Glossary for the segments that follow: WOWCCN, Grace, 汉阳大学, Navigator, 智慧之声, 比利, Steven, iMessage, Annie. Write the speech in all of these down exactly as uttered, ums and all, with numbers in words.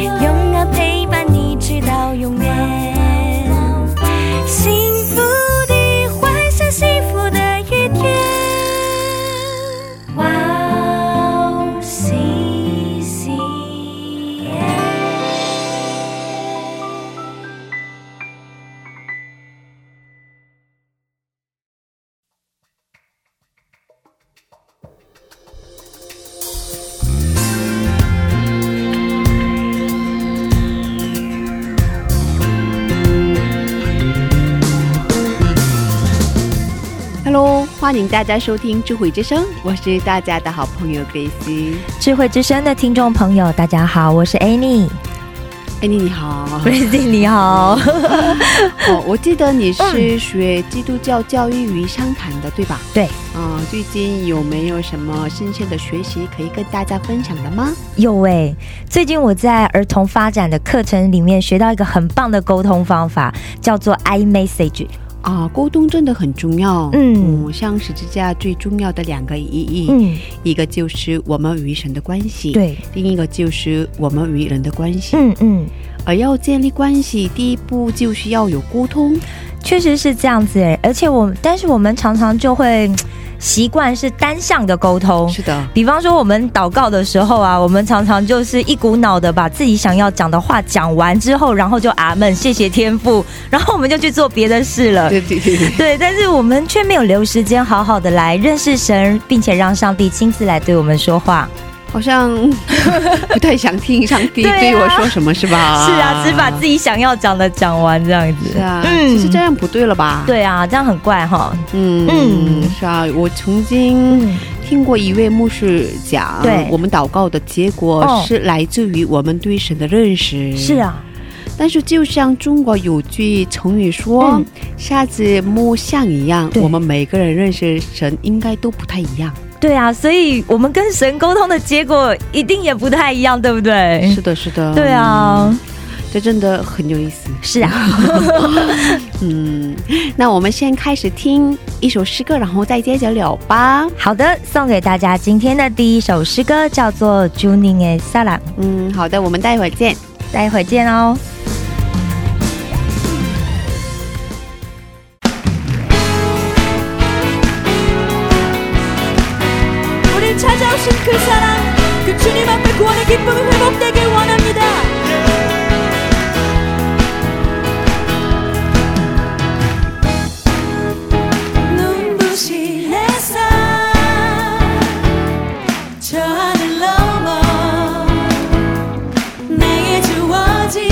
永远陪伴你直到永远 欢迎大家收听智慧之声，我是大家的好朋友 Grace。 智慧之声的听众朋友，大家好，我是 Annie。 Annie 你好。 Grace 你好。 我记得你是学基督教教育与商谈的对吧？对，最近有没有什么新鲜的学习可以跟大家分享的吗？有诶，最近我在儿童发展的课程里面学到一个很棒的沟通方法，叫做 iMessage。 啊，沟通真的很重要。嗯，像十字架最重要的两个意义，一个就是我们与神的关系，对，另一个就是我们与人的关系。嗯嗯，而要建立关系，第一步就是要有沟通。确实是这样子诶，而且我们但是我们常常就会 习惯是单向的沟通，是的。比方说我们祷告的时候啊，我们常常就是一股脑的把自己想要讲的话讲完之后，然后就阿们谢谢天父，然后我们就去做别的事了。对对对对，但是我们却没有留时间好好的来认识神，并且让上帝亲自来对我们说话。 好像不太想听上帝对我说什么，是吧？是啊，只把自己想要讲的讲完这样子。是啊，其实这样不对了吧？对啊，这样很怪哈。嗯，是啊，我曾经听过一位牧师讲，我们祷告的结果是来自于我们对神的认识。是啊，但是就像中国有句成语说，下次摸象一样，我们每个人认识神应该都不太一样。 对啊，所以我们跟神沟通的结果一定也不太一样，对不对？是的，是的。对啊，这真的很有意思。是啊。嗯，那我们先开始听一首诗歌，然后再接着聊吧。好的，送给大家今天的第一首诗歌叫做《주님의 사랑》。 嗯，好的，我们待会儿见。待会儿见哦。 찾아오신 그 사랑, 그 주님 앞에 구원의 기쁨이 회복되길 원합니다. 눈부신 햇살 저 하늘 넘어 내게 주어진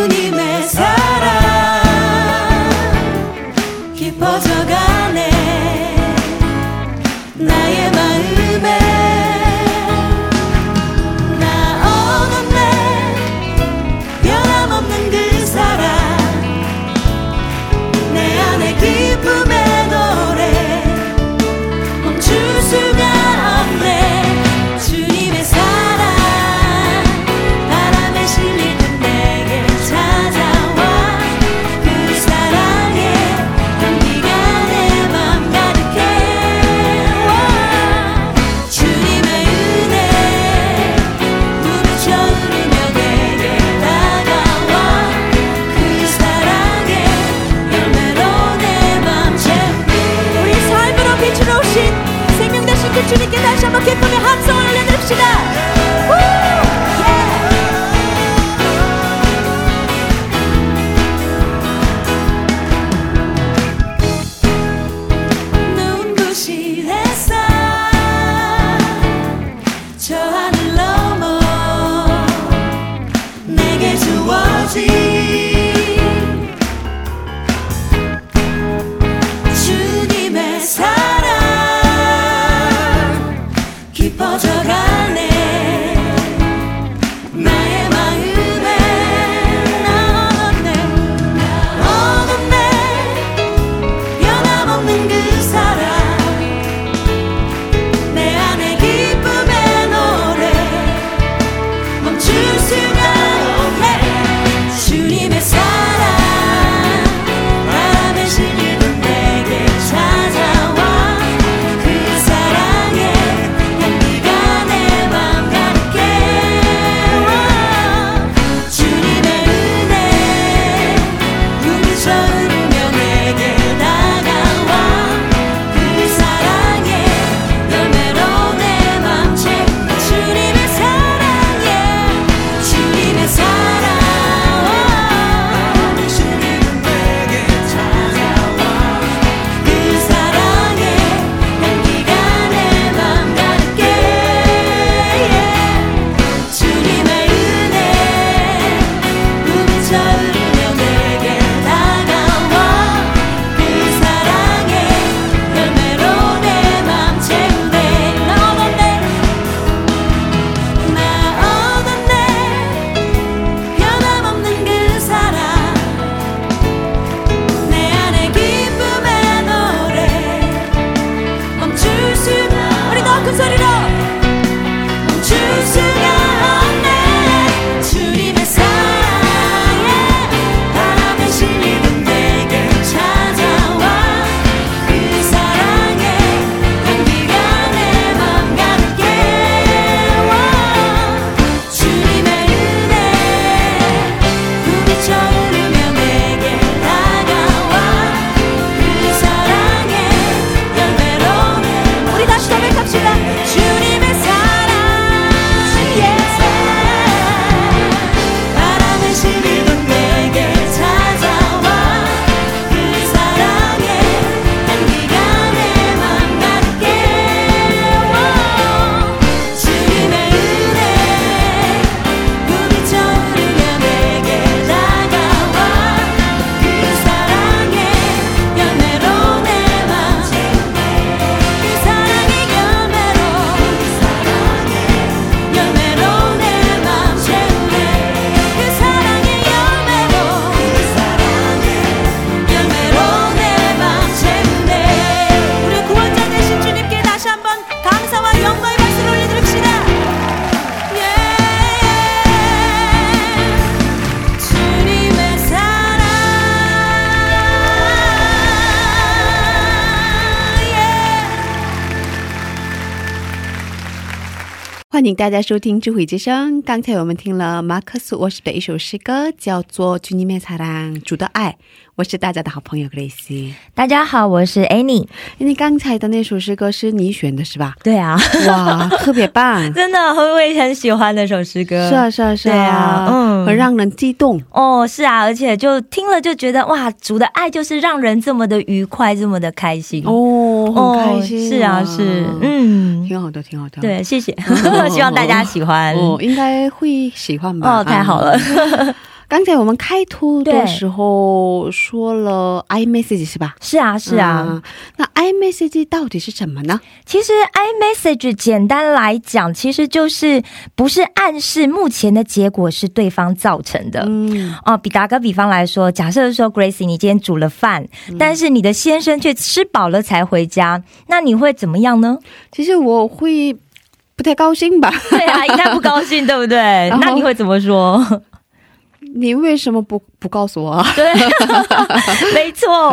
주님의 사랑 깊어져가네 나의 마음에 欢迎大家收听智慧之声。刚才我们听了马克思沃什的一首诗歌，叫做《主님의 사랑》，主的爱。我是大家的好朋友 Grace。 大家好，我是 Annie。 你刚才的那首诗歌是你选的是吧？对啊，哇，特别棒，真的我也很喜欢那首诗歌。是啊是啊是啊，很让人激动。哦，是啊，而且就听了就觉得哇，主的爱就是让人这么的愉快，这么的开心。哦，很开心。是啊是，嗯，挺好的挺好的。对，谢谢。希望大家喜欢。哦，应该会喜欢吧。哦，太好了。 刚才我们开头的时候说了 iMessage 是吧？是啊是啊。那 iMessage 到底是什么呢？其实 iMessage 简单来讲，其实就是不是暗示目前的结果是对方造成的。比打个比方来说， 假设说 Grace 你今天煮了饭， 但是你的先生却吃饱了才回家，那你会怎么样呢？其实我会不太高兴吧。对啊，应该不高兴对不对？那你会怎么说？ 你为什么不不告诉我？对，没错。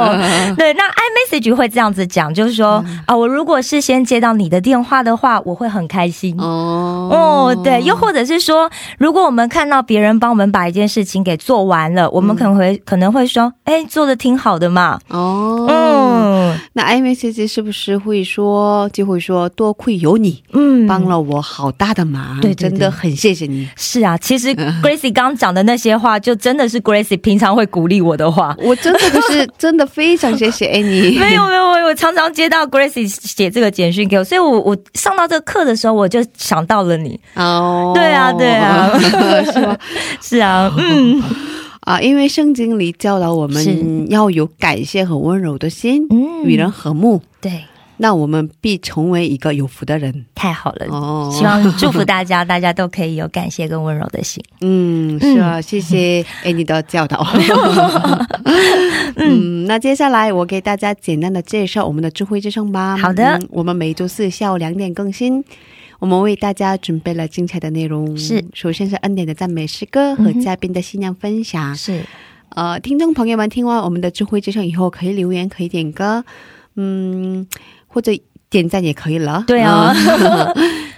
对，那 iMessage 会这样子讲，就是说啊，我如果事先接到你的电话的话，我会很开心。哦，对，又或者是说，如果我们看到别人帮我们把一件事情给做完了，我们可能会可能会说，哎，做得挺好的嘛。哦，那 iMessage 是不是会说，就会说多亏有你，帮了我好大的忙，真的很谢谢你。是啊，其实 Grace 刚讲的那些话就 真的是 Gracie 平常会鼓励我的话，我真的可是真的非常谢谢 Annie。 没有没有，我常常接到 Gracie 写这个简讯给我，所以我我上到这课的时候我就想到了你。哦，对啊对啊，是吗？是啊，嗯。 啊，因为圣经里教导我们要有感谢和温柔的心，与人和睦。对。 那我们必成为一个有福的人。太好了，希望祝福大家，大家都可以有感谢跟温柔的心。嗯，是啊，谢谢Annie的教导。嗯，那接下来我给大家简单的介绍我们的智慧之声吧。好的，我们每周四下午两点更新。 我们为大家准备了精彩的内容，是首先是恩典的赞美诗歌和嘉宾的新娘分享。是 呃，听众朋友们听完我们的智慧之声以后，可以留言，可以点歌，嗯，或者点赞也可以了。对啊，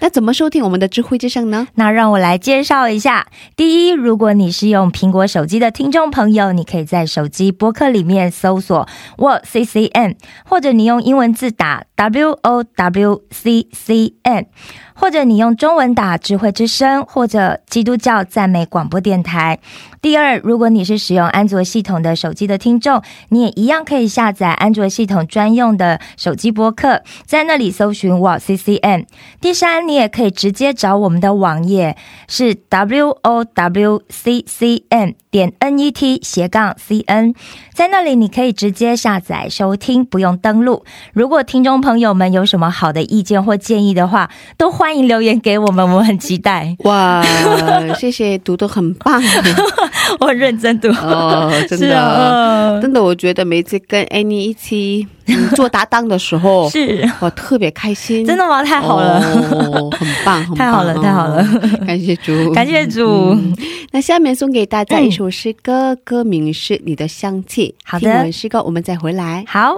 那怎么收听我们的智慧之声呢？那让我来介绍一下。第一，如果你是用苹果手机的听众朋友，你可以在手机播客里面搜索 W O W C C N， 或者你用英文字打 W O W C C N， 或者你用中文打智慧之声或者基督教赞美广播电台。第二，如果你是使用安卓系统的手机的听众，你也一样可以下载安卓系统专用的手机播客，在那里搜寻 W O W C C N。 第三，你也可以直接找我们的网页是 W O W C C N点 net斜杠 C N， 在那里你可以直接下载收听，不用登录。如果听众朋友们有什么好的意见或建议的话，都欢迎 欢迎留言给我们，我们很期待。哇，谢谢，读得很棒。我认真读。哦，真的真的，我觉得每次跟 Annie 一起做搭档的时候，我特别开心。真的吗？太好了，太好了，感谢主感谢主。那下面送给大家一首诗歌，歌名是《你的香气》。好的，听完诗歌我们再回来。好。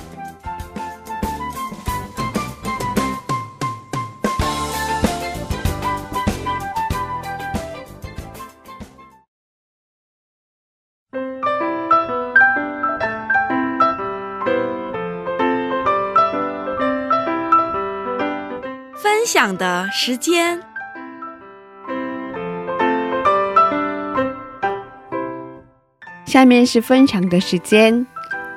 分享的时间。 下面是分享的时间，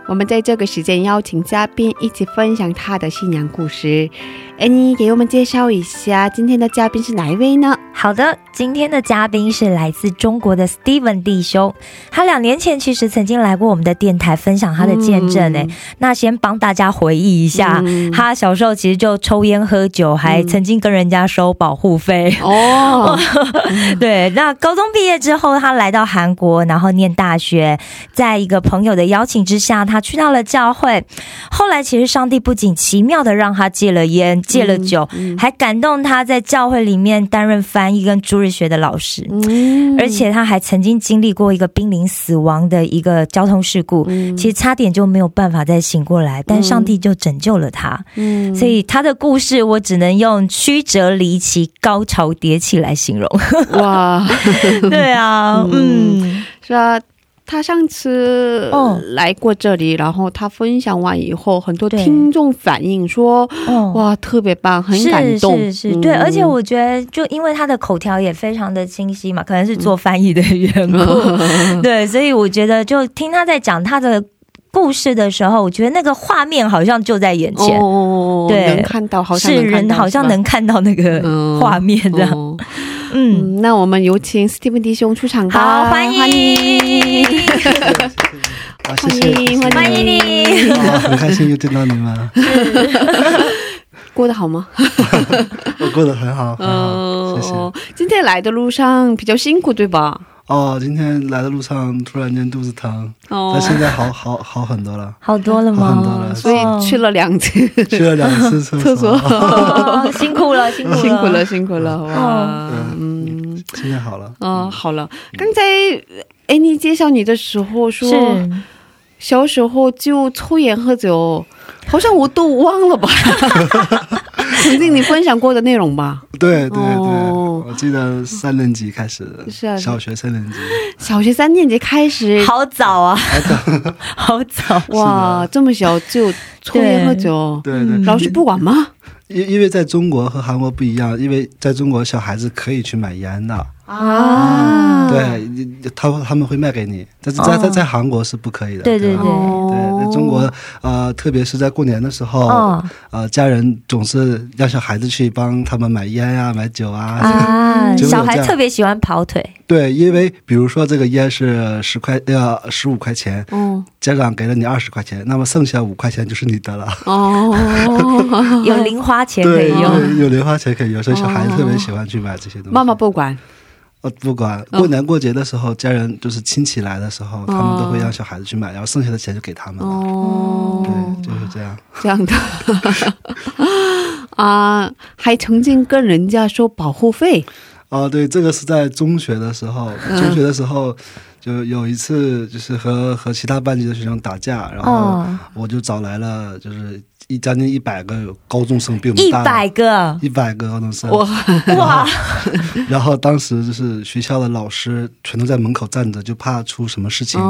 我们在这个时间邀请嘉宾一起分享他的信仰故事。 Annie 给我们介绍一下今天的嘉宾是哪一位呢？ 好的，今天的嘉宾是来自中国的 Steven 弟兄，他两年前其实曾经来过我们的电台分享他的见证。那先帮大家回忆一下，他小时候其实就抽烟喝酒，还曾经跟人家收保护费。对，那高中毕业之后他来到韩国，然后念大学，在一个朋友的邀请之下他去到了教会，后来其实上帝不仅奇妙的让他戒了烟戒了酒，还感动他在教会里面 担任翻译跟主日学的老师，而且他还曾经经历过一个濒临死亡的一个交通事故，其实差点就没有办法再醒过来，但上帝就拯救了他。所以他的故事我只能用曲折离奇、高潮迭起来形容。哇，对啊，嗯，是啊。 他上次来过这里，然后他分享完以后很多听众反映说哇特别棒，很感动。是是是，对，而且我觉得就因为他的口条也非常的清晰嘛，可能是做翻译的缘故，对，所以我觉得就听他在讲他的 故事的时候，我觉得那个画面好像就在眼前，对，看到好像能看到那个画面的。嗯，那我们有请 Steven 弟兄出场吧，欢迎，欢迎你，很开心又见到你们。过得好吗？我过得很好，谢谢。今天来的路上比较辛苦对吧？ 哦，今天来的路上突然间肚子疼，那现在好好很多了，好多了吗？所以去了两次，去了两次厕所，辛苦了辛苦了辛苦了。哦，现在好了。哦，好了，刚才Annie介绍你的时候说小时候就抽烟喝酒，好像我都忘了吧。 曾经你分享过的内容吧？对对对，我记得三年级开始，小学三年级，小学三年级开始，好早啊，好早哇，这么小就抽烟喝酒，对，老师不管吗？因为在中国和韩国不一样，因为在中国小孩子可以去买烟的。对，他们会卖给你，但是在韩国是不可以的。对对对对，中国特别是在过年的时候，家人总是让小孩子去帮他买烟呀买酒啊，小孩特别喜欢跑腿。对，因为比如说这个烟是十块，呃十五块钱，家长给了你二十块钱，那么剩下五块钱就是你的了，有零花钱可以用，有零花钱可以有，所以小孩子特别喜欢去买这些东西。妈妈不管， 不管，不管过年过节的时候家人就是亲戚来的时候他们都会让小孩子去买，然后剩下的钱就给他们。哦，对，就是这样这样的啊。还曾经跟人家收保护费。哦对，这个是在中学的时候，中学的时候 就有一次就是和和其他班级的学生打架，然后我就找来了就是 一将近一百个高中生比我们大，一百个一百个高中生，哇哇！然后当时就是学校的老师全都在门口站着，就怕出什么事情。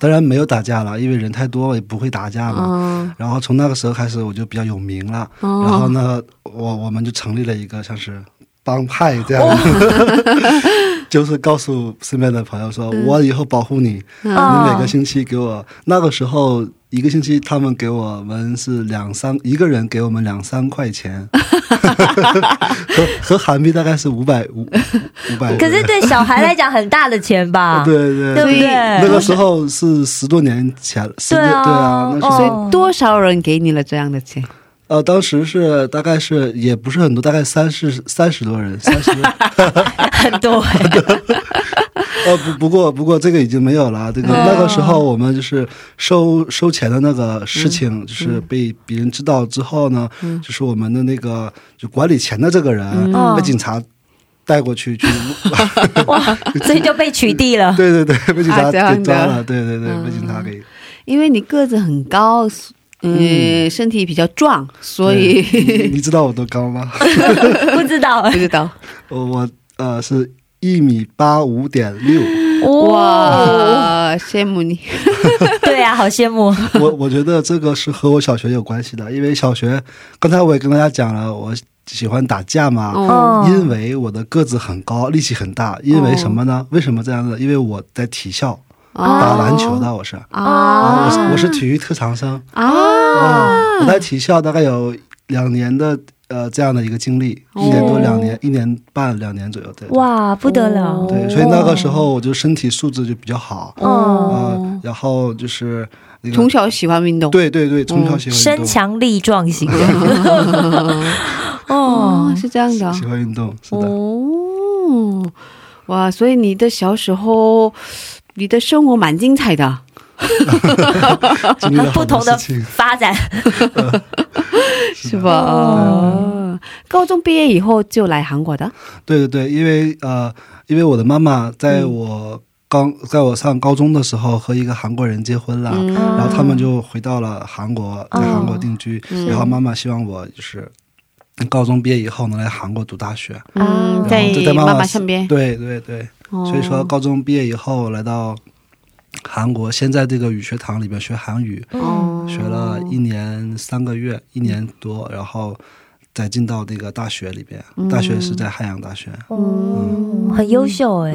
当然没有打架了，因为人太多也不会打架嘛。然后从那个时候开始我就比较有名了，然后呢我我们就成立了一个像是 帮派这样，就是告诉身边的朋友说我以后保护你，你每个星期给我，那个时候一个星期他们给我们是两三，一个人给我们两三块钱， 和韩币大概是五百五百。 可是对小孩来讲很大的钱吧？对对对，那个时候是十多年前。对啊，所以多少人给你了这样的钱？ 呃当时是大概是也不是很多，大概三十三十多人，三十，很多很多。呃不不过不过这个已经没有了，这个那个时候我们就是收收钱的那个事情，就是被别人知道之后呢，就是我们的那个就管理钱的这个人被警察 带过去，哇，所以就被取缔了。对对对，被警察给抓了。对对对，被警察给，因为你个子很高。 身体比较壮，所以你知道我多高吗？不知道，不知道。我是一米八五点六。哇，羡慕你。对呀，好羡慕。我我觉得这个是和我小学有关系的，因为小学刚才我也跟大家讲了，我喜欢打架嘛，因为我的个子很高，力气很大。因为什么呢？为什么这样子？因为我在体校 打篮球的，我是啊，我是体育特长生啊，我在体校大概有两年的呃这样的一个经历，一年多两年一年半两年左右。对，哇，不得了。对，所以那个时候我就身体素质就比较好，然后就是从小喜欢运动。对对对，从小喜欢运动，是这样的，喜欢运动。哇，所以你的小时候 你的生活蛮精彩的，不同的发展是吧？高中毕业以后就来韩国的？对对对，因为呃因为我的妈妈在我刚在我上高中的时候和一个韩国人结婚了，然后他们就回到了韩国，在韩国定居，然后妈妈希望我就是 高中毕业以后来到韩国，现在这个语学堂里边学韩语，学了一年三个月，一年多，然后在进到这个大学里边，大学是在汉阳大学。很优秀哎，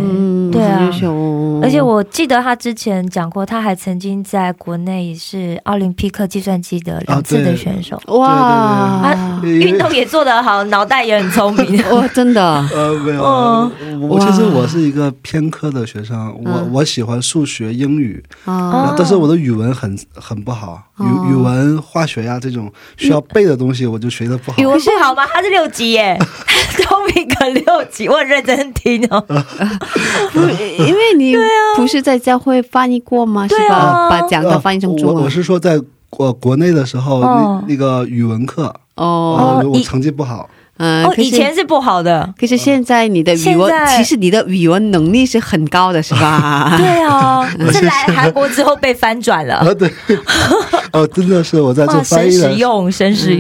对啊对对，所以说高中毕业以后来到韩国现在这个语学堂里边学韩语，学了一年三个月，一年多，然后再进到这个大学里边，大学是在汉阳大学。很优秀哎，对对对，而且我记得他之前讲过，他还曾经在国内是奥林匹克计算机的老师的选手，哇，运动也做得好，脑袋也很聪明。真的，我我其实我是一个偏科的学生，我我喜欢数学、英语，但是我的语文很很不好，语文化学呀这种需要背的东西我就学得不好。尤其好吗？他是六级耶，都没个六级，我认真听。因为你不是在教会翻译过吗？是吧？把讲的翻译成中文。我是说在国国内的时候，那个语文课，哦，以前是不好的，可是现在你的语文其实你的语文能力是很 很高的是吧？对啊，是来韩国之后被翻转了。对，哦，真的是我在做翻译的时候，是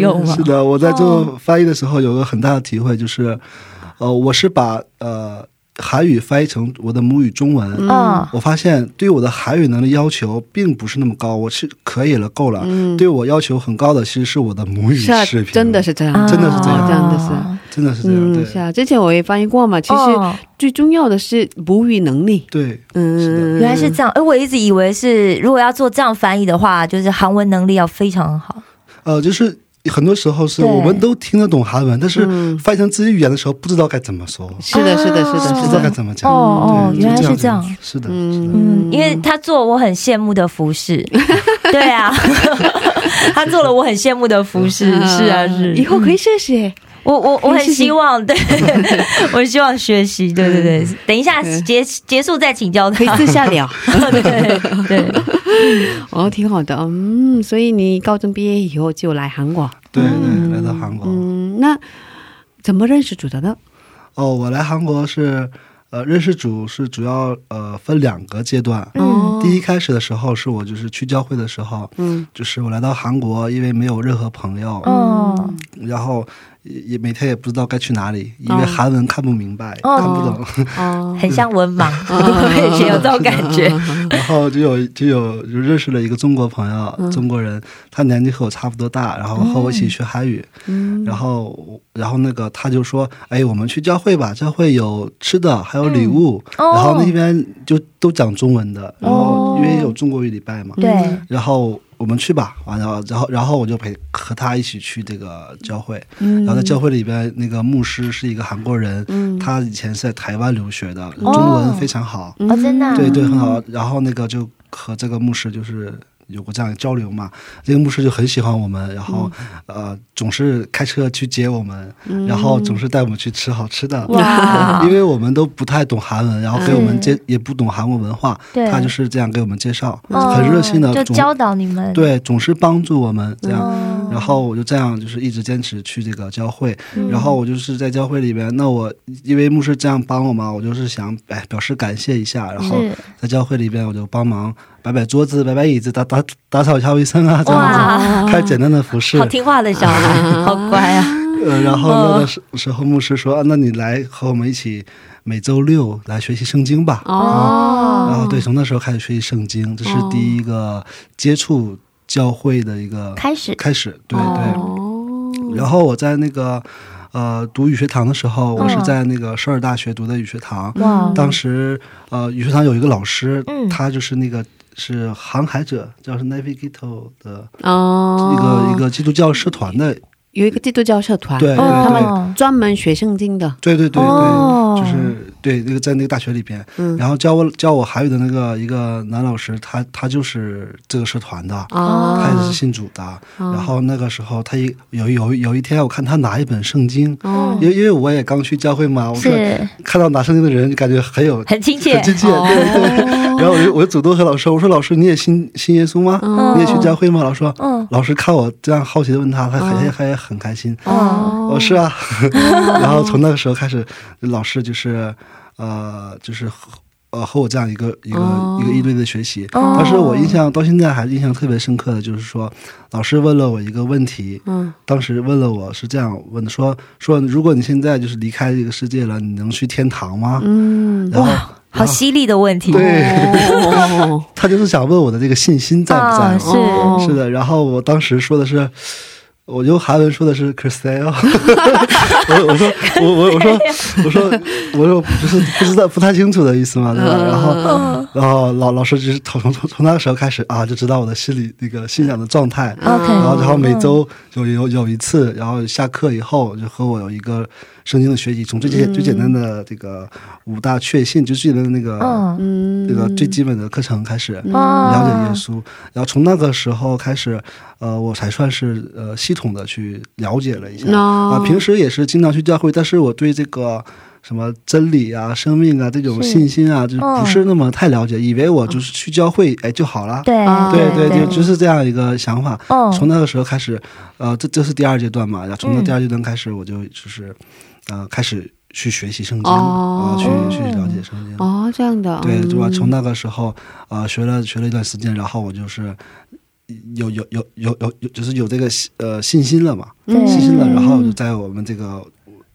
的，我在做翻译的时候有个很大的体会，就是呃我是把呃 韩语翻译成我的母语中文，我发现对我的韩语能力要求并不是那么高，我是可以了，够了，对我要求很高的其实是我的母语是真的是这样，真的是这样，真的是这样，真的是这样，对啊，之前我一翻译过嘛，其实最重要的是母语能力。对，嗯，原来是这样。哎，我一直以为是如果要做这样翻译的话，就是韩文能力要非常好。呃就是 很多时候是我们都听得懂韩文，但是发现自己语言的时候不知道该怎么说。是的是的是的，不知道该怎么讲。哦，原来是这样。是的，嗯，因为他做我很羡慕的服饰。对啊，他做了我很羡慕的服饰。是啊是，以后可以试试。 我我我很希望，对，我希望学习，对对对，等一下结结束再请教。可以私下聊。对，哦，挺好的。嗯，所以你高中毕业以后就来韩国？对，来到韩国。那怎么认识主的呢？哦，我来韩国是呃认识主是主要呃分两个阶段。第一开始的时候是我就是去教会的时候，就是我来到韩国，因为没有任何朋友，然后 也没太也不知道该去哪里，因为韩文看不明白看不懂，很像文盲，我也有这种感觉。然后就有就有就认识了一个中国朋友，中国人，他年纪和我差不多大，然后和我一起去韩语，然后然后那个他就说，哎，我们去教会吧，教会有吃的还有礼物，然后那边就都讲中文的，因为有中国语礼拜嘛，对，然后 我们去吧，然后然后我就陪和他一起去这个教会，然后在教会里边那个牧师是一个韩国人，他以前是在台湾留学的，中文非常好，真的，对对，很好。然后那个就和这个牧师就是有过这样交流嘛，这个牧师就很喜欢我们，然后总是开车去接我们，然后总是带我们去吃好吃的，因为我们都不太懂韩文，然后给我们接也不懂韩文文化，他就是这样给我们介绍，很热心的中，对，总是帮助我们这样。然后我就这样就是一直坚持去这个教会，然后我就是在教会里边，那我因为牧师这样帮我嘛，我就是想哎表示感谢一下，然后在教会里边我就帮忙 摆摆桌子，摆摆椅子，打打打扫教会生啊，这样，还捡到那服饰，好听话的小孩，好乖啊。然后那个时候牧师说，那你来和我们一起 每周六来学习圣经吧。然后对，从那时候开始学习圣经，这是第一个接触教会的一个开始开始。对对，然后我在那个呃读语学堂的时候，我是在那个首尔大学读的语学堂。哇！当时呃语学堂有一个老师，他就是那个。是航海者，叫是 Navigator 的哦，一个、oh, 一个基督教社团的，有一个基督教社团，对， oh, 他们专门学圣经的，对对对对， oh. 就是对那个在那个大学里边，嗯、然后教我教我韩语的那个一个男老师，他他就是这个社团的， oh. 他也是信主的， oh. 然后那个时候他一有有有一天我看他拿一本圣经，哦，因为因为我也刚去教会嘛，我说看到拿圣经的人，感觉很有很亲切，很亲切，对对。Oh. 然后我就我就主动和老师我说老师你也信信耶稣吗？哦，你也去教会吗？老师说，哦，老师看我这样好奇的问他，他还还还很开心。哦，我是啊。然后从那个时候开始，老师就是呃就是呃和我这样一个一个、哦、一个一对一的学习。哦，当时我印象到现在还印象特别深刻的就是说，老师问了我一个问题，嗯，当时问了我是这样问的，说说如果你现在就是离开这个世界了，你能去天堂吗？嗯，然后。好犀利的问题，对，哦，他就是想问我的这个信心在不在，哦，是是的。然后我当时说的是，我用韩文说的是 Christel， 我我说我我我说我说我说不是不知道不太清楚的意思嘛，对吧？然后、嗯、然后老老师就是从从从那个时候开始啊，就知道我的心理那个信仰的状态，嗯，然后然后每周有有有一次，然后下课以后就和我有一个。圣经的学习，从最简、嗯、最简单的这个五大确信，就最简单的那个，嗯，这个最基本的课程开始，嗯，了解耶稣，然后从那个时候开始，呃，我才算是呃系统的去了解了一下啊，呃。平时也是经常去教会，但是我对这个什么真理啊、生命啊这种信心啊，就不是那么太了解，嗯，以为我就是去教会，哎，就好了。对对对对，就是这样一个想法。嗯，从那个时候开始，呃，这这是第二阶段嘛，然后从那第二阶段开始，我就就是。呃，开始去学习圣经，哦，然后去去了解圣经。哦，这样的，对，对吧？从那个时候，呃，学了学了一段时间，然后我就是有有有有有有，就是有这个呃信心了嘛，信心了。然后我就在我们这个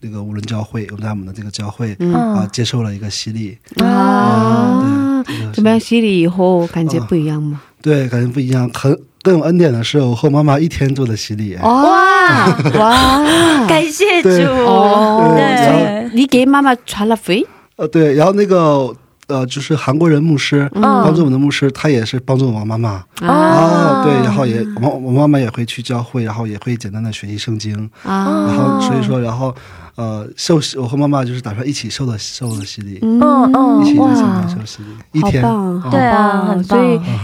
这个无人教会，我们在我们的这个教会啊，嗯呃，接受了一个洗礼。啊，啊对，怎么样？洗礼以后感觉不一样吗？呃、对，感觉不一样，很。更有恩典的是，我和妈妈一天做的洗礼。哇哇，感谢主！哦，对，你给妈妈传了福音。呃，对，然后那个呃，就是韩国人牧师，嗯，帮助我们的牧师，他也是帮助我妈妈。哦，啊，对，然后也我我妈妈也会去教会，然后也会简单的学习圣经。啊，哦，然后所以说，然后。呃，受我和妈妈就是打算一起受的受的洗礼。嗯嗯，一起参加受洗礼，一天，哦，对啊，很棒，所以。嗯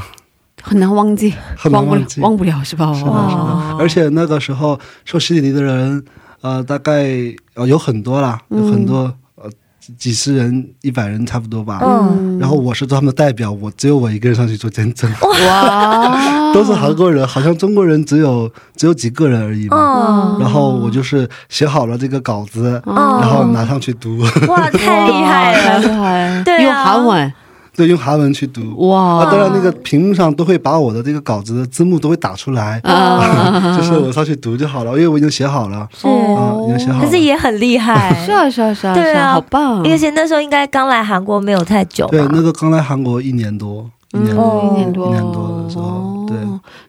很难忘记，很难忘记，忘不了是吧？是的，是的。而且那个时候受洗礼的人，呃，大概呃有很多啦，有很多呃几十人、一百人差不多吧。嗯。然后我是他们的代表，我只有我一个人上去做见证。哇！都是韩国人，好像中国人只有只有几个人而已嘛。嗯。然后我就是写好了这个稿子，然后拿上去读。哇，太厉害了！对，用韩文。对，用韩文去读哇！啊，当然，那个屏幕上都会把我的这个稿子的字幕都会打出来，啊，就是我上去读就好了，因为我已经写好了，是，嗯，已经写好了。可是也很厉害，是啊是啊是啊，对啊，好棒！而且那时候应该刚来韩国没有太久，对，那个刚来韩国一年多，一年多，嗯哦，一年多，一年多的时候，哦，对。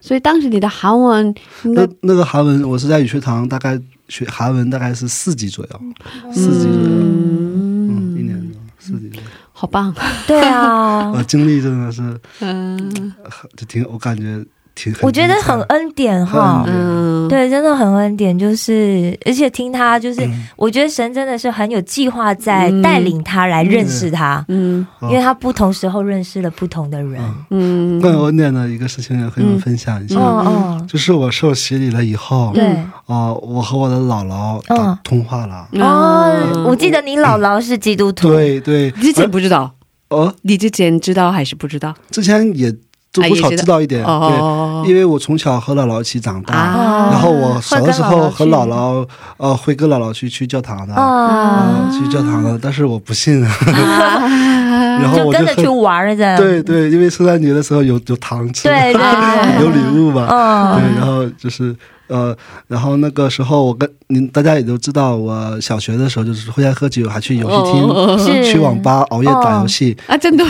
所以当时你的韩文，那那个韩文，我是在语学堂，大概学韩文大概是四级左右，嗯，四级左右，嗯，嗯一年多，四级左右。好棒，对啊，我经历真的是，嗯，就挺我感觉挺，我觉得很恩典哈，嗯，对，真的很恩典，就是而且听他就是，嗯，我觉得神真的是很有计划在带领他来认识他，嗯，因为他不同时候认识了不同的人，嗯，更有恩典的一个事情也和你们分享一下，嗯嗯，就是我受洗礼了以后，对，嗯，哦，呃，我和我的姥姥打通话了，嗯，哦，我记得你姥姥是基督徒，嗯，对对，之前不知道。哦，你之前知道还是不知道？之前也多少知道一点，啊，对，哦，因为我从小和姥姥一起长大，啊，然后我小的时候和姥姥呃会跟姥姥去去教堂的，啊，呃、去教堂的，但是我不信，啊，然后我 就, 就跟着去玩的，对对，因为圣诞节的时候有有糖吃，对对对，有礼物吧，啊，对，然后就是。呃，然后那个时候我跟您大家也都知道，我小学的时候就是会在喝酒，还去游戏厅，哦，去网吧熬夜打游戏，哦，啊，真的，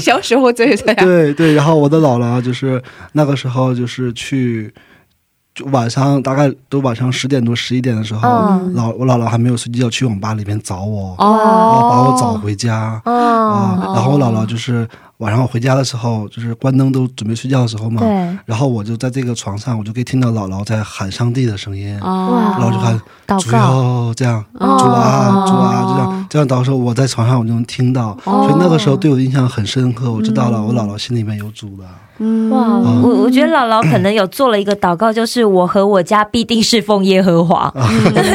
小时候这样。对对，然后我的姥姥就是那个时候就是去晚上大概都晚上十点多十一点的时候、嗯、老我姥姥还没有睡觉，去网吧里面找我、哦、然后把我找回家、哦啊、然后我姥姥就是晚上我回家的时候就是关灯都准备睡觉的时候嘛，然后我就在这个床上我就可以听到姥姥在喊上帝的声音、哦、然后就喊主要这样、哦、主啊主啊这样这样到时候我在床上我就能听到、哦、所以那个时候对我的印象很深刻，我知道了、嗯、我姥姥心里面有主了。嗯，哇，嗯、我我觉得姥姥可能有做了一个祷告，就是我和我家必定侍奉耶和华，嗯、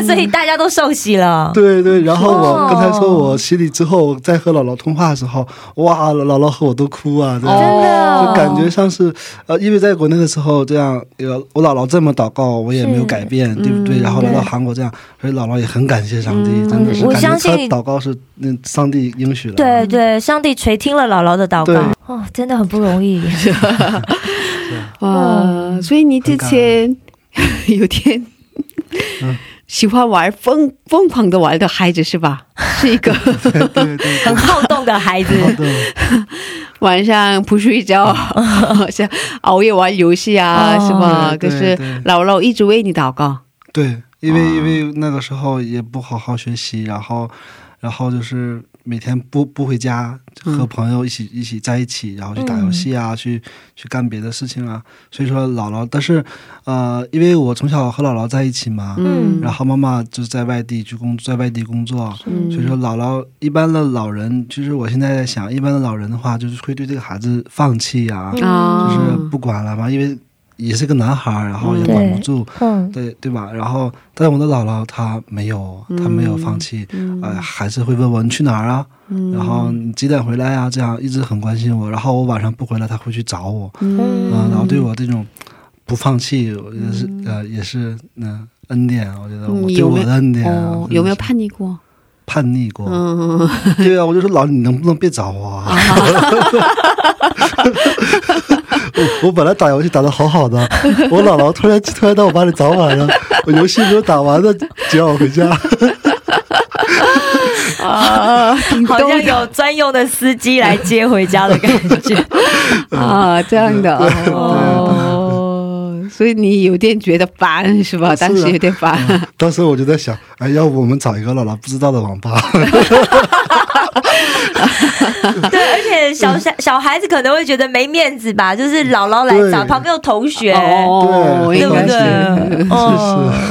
所以大家都受洗了。对对，然后我刚才说我洗礼之后，在和姥姥通话的时候，哇，姥姥和我都哭啊，真的、哦，就感觉像是呃，因为在国内的时候这样，我姥姥这么祷告，我也没有改变，对不对？然后来到韩国这样，所以姥姥也很感谢上帝，嗯、真的是感觉她祷告是嗯，上帝应许了。对对，上帝垂听了姥姥的祷告，哦，真的很不容易。哇，所以你之前有点喜欢玩疯疯狂的玩的孩子是吧？是一个很好动的孩子，晚上不睡觉，像熬夜玩游戏啊，是吧？可是姥姥一直为你祷告。对，因为那个时候也不好好学习，然后就是 每天不回家，和朋友一起在一起，然后去打游戏啊，去干别的事情啊。所以说姥姥，但是呃因为我从小和姥姥在一起嘛，然后妈妈就在外地去工在外地工作，所以说姥姥一般的老人，其实我现在在想一般的老人的话就是会对这个孩子放弃啊，就是不管了嘛，因为 也是个男孩，然后也管不住。对对吧，然后但我的姥姥她没有，她没有放弃，还是会问问去哪儿啊，然后你几点回来啊，这样一直很关心我。然后我晚上不回来她会去找我，然后对我这种不放弃也是也是恩典，我觉得我有没有叛逆过？ 叛逆过，对啊，我就说姥，你能不能别找我啊，我本来打游戏打得好好的，我姥姥突然突然带我把你找晚了，我游戏没有打完的就要我回家啊，好像有专用的司机来接回家的感觉啊，这样的。 所以你有点觉得烦是吧？当时有点烦，当时我就在想，哎呀，我们找一个姥姥，不知道的网吧。对，而且小孩子可能会觉得没面子吧，就是姥姥来找，旁边有同学，对不对？哦，是是是，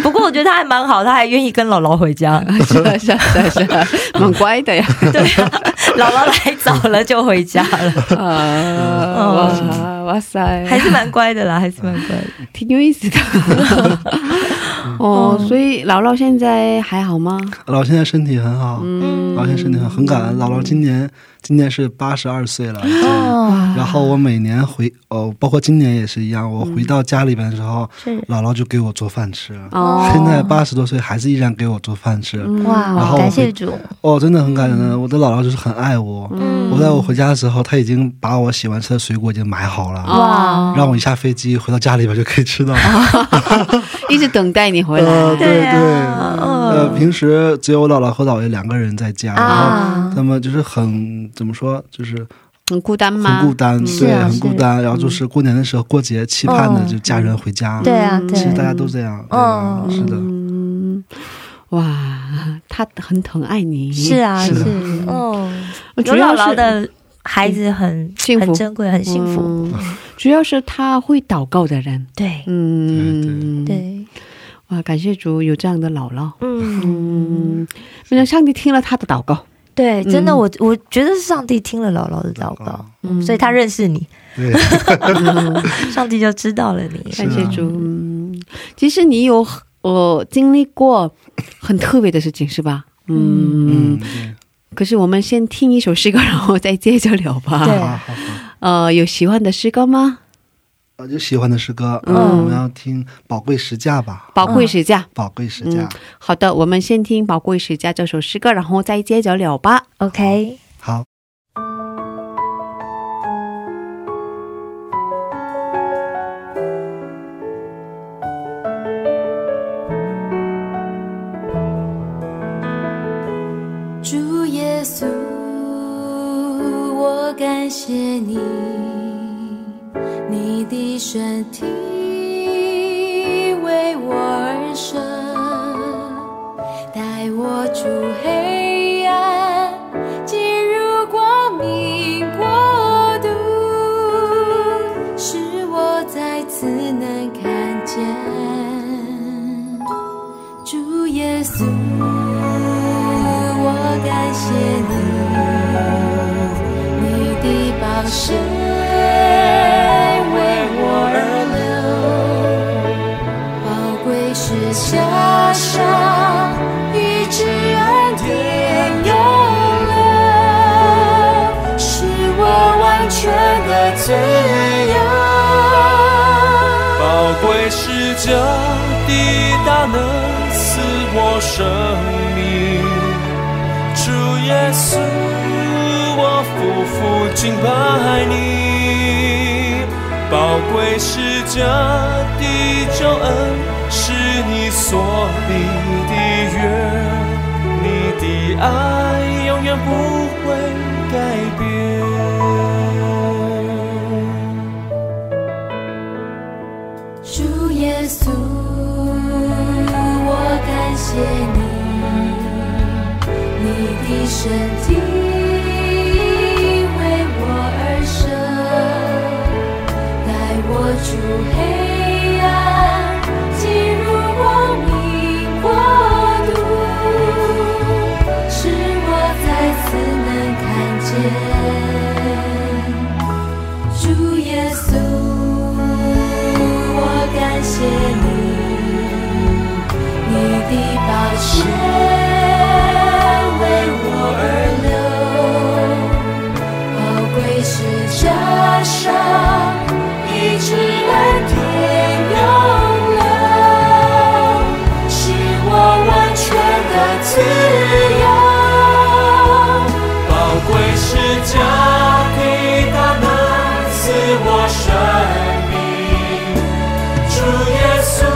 不过我觉得他还蛮好，他还愿意跟姥姥回家，是吧？是是是，蛮乖的呀。对，姥姥来找了就回家了。哇塞， 还是蛮乖的啦，还是蛮乖的。挺有意思的。哦，所以姥姥现在还好吗？姥姥现在身体很好，嗯，姥姥现在很感恩姥姥今年今年是八十二岁了，然后我每年回哦，包括今年也是一样，我回到家里边的时候姥姥就给我做饭吃，现在八十多岁还是依然给我做饭吃。哇，感谢主。哦，真的很感恩。我的姥姥就是很爱我，我在我回家的时候她已经把我洗完车水果已经买好了， 让我一下飞机回到家里边就可以吃到，一直等待你回来。对对，呃平时只有我姥姥和姥爷两个人在家，他们就是很怎么说，就是很孤单嘛，其实大家都这样。对啊，其实大家都这样。是的，哇，他很疼爱你。是啊，是啊。哦，有姥姥的 孩子很很珍贵很幸福，主要是他会祷告的人。对，嗯，对对对，哇，感谢主有这样的姥姥。嗯，上帝听了他的祷告。对，真的，我我觉得是上帝听了姥姥的祷告，所以他认识你。感谢主。其实你有呃经历过很特别的事情是吧？嗯， 可是我们先听一首诗歌，然后再接着聊吧。对，有喜欢的诗歌吗？有喜欢的诗歌，我们要听宝贵十架吧。宝贵十架，宝贵十架。好的，我们先听宝贵十架，这首诗歌然后再接着聊吧。 OK， 好。 感谢你，你的身体神，带我出黑暗，进入光明国度，使我再次能看见主耶稣。我感谢你，你的宝血加上一直恩典永留，是我完全的自由。宝贵是这地大能赐我生命，主耶稣，我夫妇敬拜你。宝贵是这地救恩，是你所立的约，你的爱永远不会改变。主耶稣，我感谢你，你的身体为我而生，带我出黑暗，主耶稣，我感谢你，你的宝血为我而流，宝贵是加上一直恩典永留，是我完全的自由。加给他们赐我生命，主耶稣，我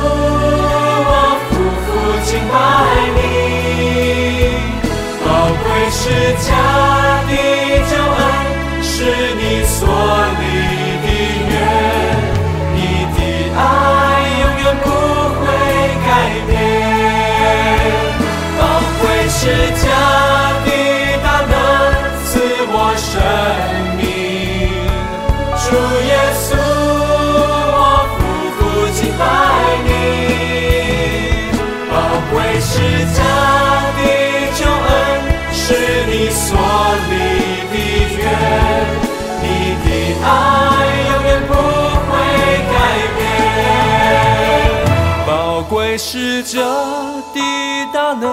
夫妇敬拜你。宝贵是家的救恩，是你所立的约，你的爱永远不会改变。宝贵是家生命，主耶稣，我夫妇敬拜你。宝贵是家的救恩，是你所立的约，你的爱永远不会改变。宝贵是这地大能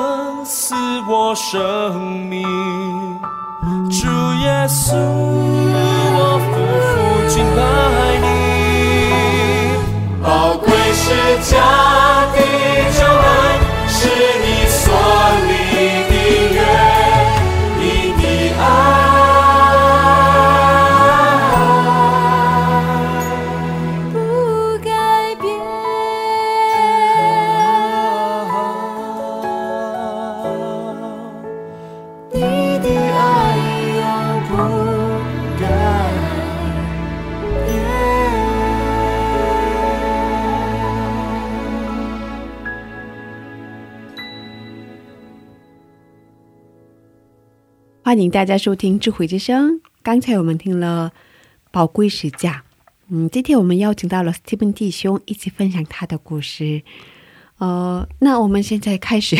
赐我生命，主耶稣，我夫妇敬拜你。宝贵是家的救恩，是你所立的约，你的爱不改变。你的爱欢迎大家收听智慧之声。刚才我们听了宝贵十架，嗯，今天我们邀请到了 Steven 弟兄一起分享他的故事。呃，那我们现在开始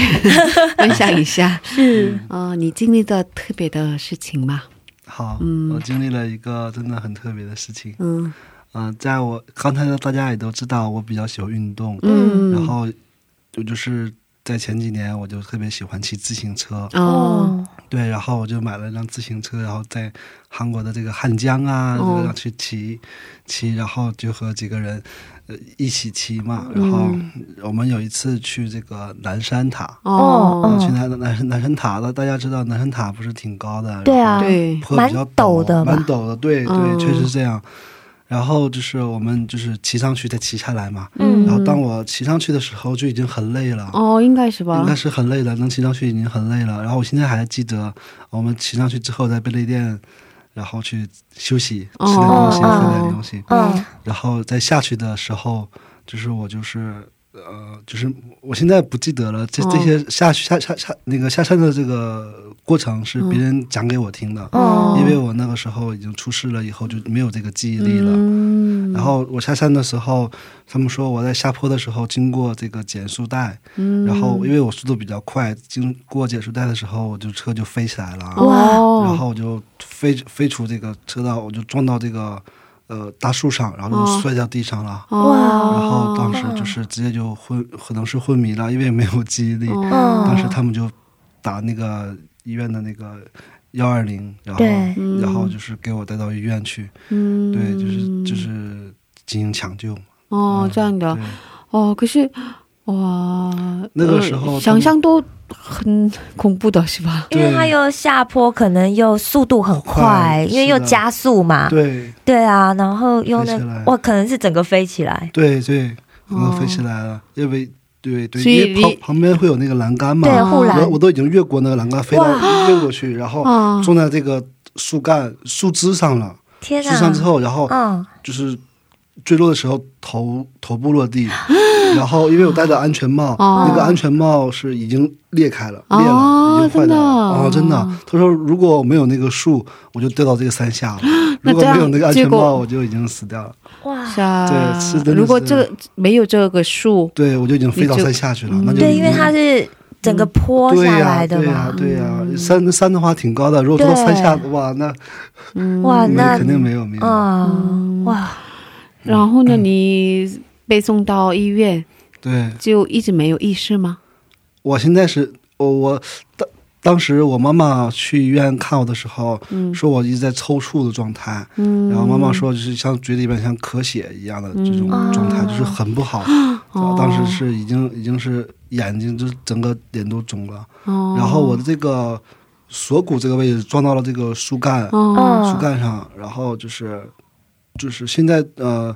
分享一下。是，呃，你经历的特别的事情吗？好，我经历了一个真的很特别的事情。嗯，呃，在我刚才大家也都知道我比较喜欢运动，嗯，然后我就是在前几年我就特别喜欢骑自行车，对，然后我就买了一辆自行车，然后在韩国的这个汉江啊、哦、然后去骑骑然后就和几个人、呃、一起骑嘛。然后我们有一次去这个南山塔，哦，去南南南山塔的，大家知道南山塔不是挺高的，对啊，对，蛮陡的蛮陡的对对、嗯、确实这样。然后就是我们就是骑上去再骑下来嘛，嗯，然后当我骑上去的时候就已经很累了，哦，应该是吧，应该是很累了，能骑上去已经很累了。然后我现在还记得我们骑上去之后在便利店然后去休息，吃点东西，喝点东西，然后在下去的时候就是我就是呃就是我现在不记得了，这这些下下下那个下山的这个过程是别人讲给我听的，因为我那个时候已经出示了以后就没有这个记忆力了。然后我下山的时候他们说我在下坡的时候经过这个减速带，然后因为我速度比较快，经过这个车就飞起来了，然后我就飞飞出这个车道，我就撞到这个 呃大树上，然后就摔到地上了。哇，然后当时就是直接就昏可能是昏迷了，因为没有记忆力，当时他们就打那个医院的那个一二零，然后然后就是给我带到医院去。对，就是就是进行抢救。哦，这样的。哦，可是哇，那个时候想象都 很恐怖的是吧？因为它又下坡，可能又速度很快，因为又加速嘛。对对啊，然后又那我可能是整个飞起来。对对，因为飞起来了，因为对对，旁边会有那个栏杆嘛，我都已经越过那个栏杆飞飞过去，然后撞在这个树干树枝上了。天啊！树上之后，然后就是 坠落的时候头头部落地，然后因为我带着安全帽，那个安全帽是已经裂开了裂了已经坏掉。哦，真的。哦，真的。他说如果没有那个树我就掉到这个山下了，如果没有那个安全帽我就已经死掉了。哇塞，如果这个没有这个树对我就已经飞到山下去了。对，因为它是 整个坡下来的嘛。对，因为它是整个坡下来的哇，那哇那肯定没有没有。哇，然后呢你被送到医院，对，就一直没有意识吗？我现在是我当时我妈妈去医院看我的时候说我一直在抽搿的状态，然后妈妈说就像嘴里边像咳血一样的这种状态，就是很不好， 当时是已经已经是眼睛就整个脸都肿了，然后我的这个锁骨这个位置撞到了这个树干，树干上，然后就是就是现在呃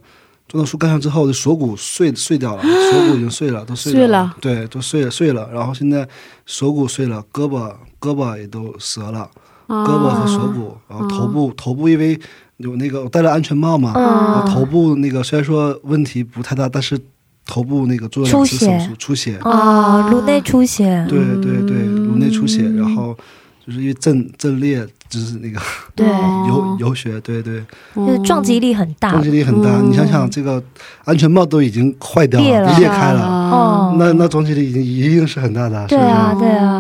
撞到树干上之后，锁骨碎碎掉了，锁骨已经碎了，都碎了，对，都碎了碎了，然后现在锁骨碎了，胳膊胳膊也都蛇了，胳膊和锁骨，然后头部头部因为有那个我带了安全帽嘛，头部那个虽然说问题不太大，但是 头部那个摔说问题不太大，但是头部那个做手术出血啊颅内出血，对对对，内出血，然后就是因为震裂就是那个有有血，对对，撞击力很大，撞击力很大，对啊对啊，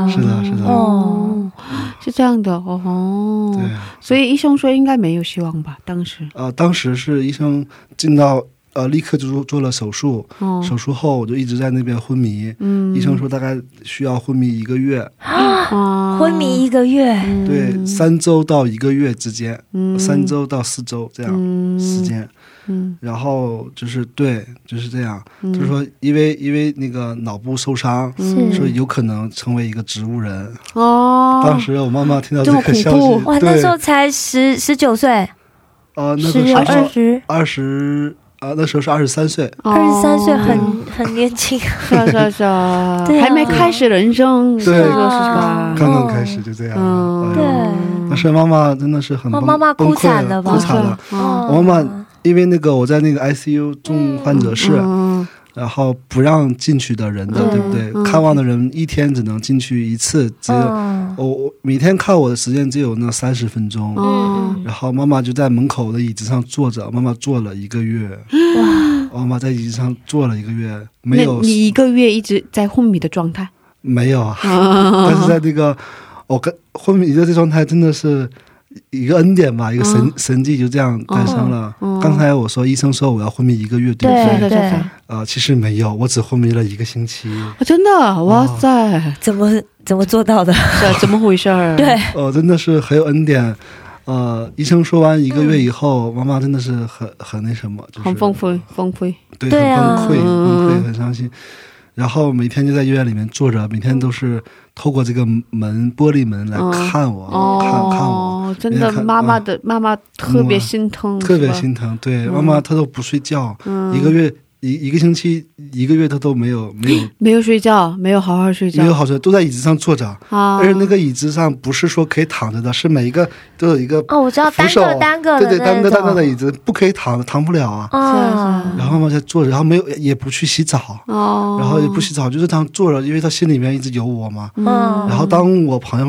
是的是的。哦，是这样的。哦，所以医生说应该没有希望吧当时啊？当时是医生进到 呃立刻就做了手术，手术后我就一直在那边昏迷，医生说大概需要昏迷一个月，昏迷一个月，对，三周到一个月之间，三周到四周这样时间。然后就是对，就是这样，就是说因为因为那个脑部受伤，所以有可能成为一个植物人。当时我妈妈听到这个消息，对，十二十二十 那时候是二十三岁，二十三岁很年轻，是是是，刚刚开始就这样。对，那时候妈妈真的是很帮帮苦惨了吧？我妈因为那个我在那个ICU重患者室，然后不让进去的人的，对不对？看望的人一天只能进去一次，只有我每天看我的时间只有那三十分钟，然后妈妈就在门口的椅子上坐着，妈妈坐了一个月。哇，妈妈在椅子上坐了一个月，没有一个月一直在昏迷的状态，没有，但是在这个 我跟后面你在这状态真的是一个恩典吧，一个神神迹就这样诞生了。刚才我说医生说我要昏迷一个月，对不对？呃其实没有，我只昏迷了一个星期。真的哇塞，怎么怎么做到的？怎么回事？对，哦真的是很有恩典。呃医生说完一个月以后，妈妈真的是很很崩溃崩溃，对，很崩溃，很伤心。 然后每天就在医院里面坐着，每天都是透过这个门玻璃门来看我，看看我。真的，妈妈的妈妈特别心疼，特别心疼。对，妈妈她都不睡觉，一个月。一个星期一个月他都没有没有睡觉，没有好好睡觉，没有好好睡觉，单个单个的，对对，单个单个的椅子，不可以躺着的，是每一个都有一个哦，我知道单个单个的椅子不可以躺着，躺不了啊，然后嘛就坐着，然后没有也不去洗澡，然后也不洗澡，就是他对我这个朋友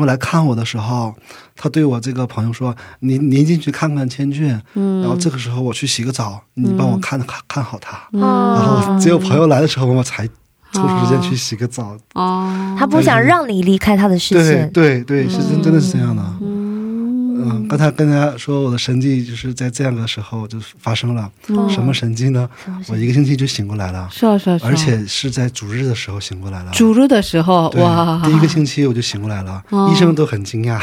说来看我的时候，他对我这个朋友说你你已经去看看千俊，然后这个时候我去洗个澡，你帮我看看好他， 然后结果朋友来的时候我才突然间去洗个澡。他不想让你离开他的世界，对对对，是真真的是这样的。嗯，刚才跟大家说我的神迹就是在这样的时候就发生了，什么神迹呢？我一个星期就醒过来了，是是，而且是在主日的时候醒过来了，主日的时候，哇，第一个星期我就醒过来了，医生都很惊讶，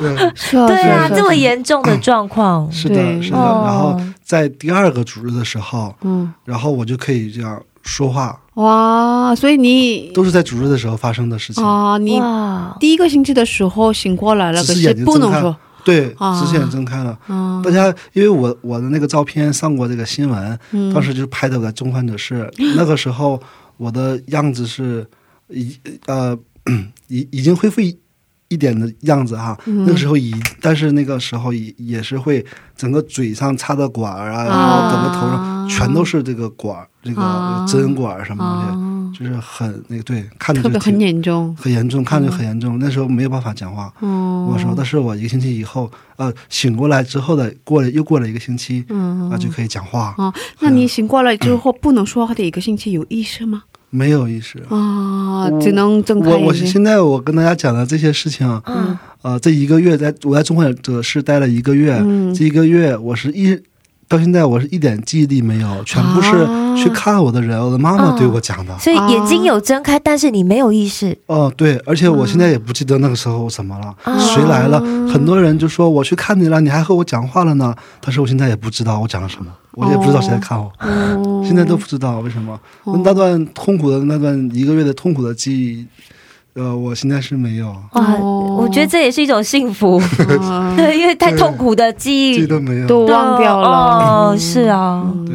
对，是啊，这么严重的状况，是的是的。然后 在第二个主日的时候，然后我就可以这样说话。哇，所以你都是在主日的时候发生的事情啊。你第一个星期的时候醒过来了，可是不能说， 对，之前睁开了。大家因为我我的那个照片上过这个新闻，当时就是拍到我在中患者室，那个时候我的样子是已呃已已经恢复 一点样子啊，那个时候也但是那个时候也是会整个嘴上插着管啊，然后整个头上全都是这个管，这个针管什么的，就是很那个对，看着很严重很严重，看着很严重。那时候没有办法讲话，我说的是我已经星期以后呃醒过来之后的过了又过了一个星期啊就可以讲话。那你醒过来之后不能说话的一个星期有意识吗？ 没有意识啊，只能我我现在我跟大家讲的这些事情啊，呃，这一个月在我在中患者室待了一个月，这一个月我是一到现在我是一点记忆力没有，全部是去看我的人，我的妈妈对我现在也不记得那个时候什么了，谁来了，很多人就说我去看你了，你还和我讲话了呢，但是我现在也不知道我讲什么。 我也不知道谁在看我，现在都不知道为什么。那段痛苦的那段一个月的痛苦的记忆， 呃我现在是没有啊，我觉得这也是一种幸福，对，因为太痛苦的记忆都没有，都忘掉了。是啊，对。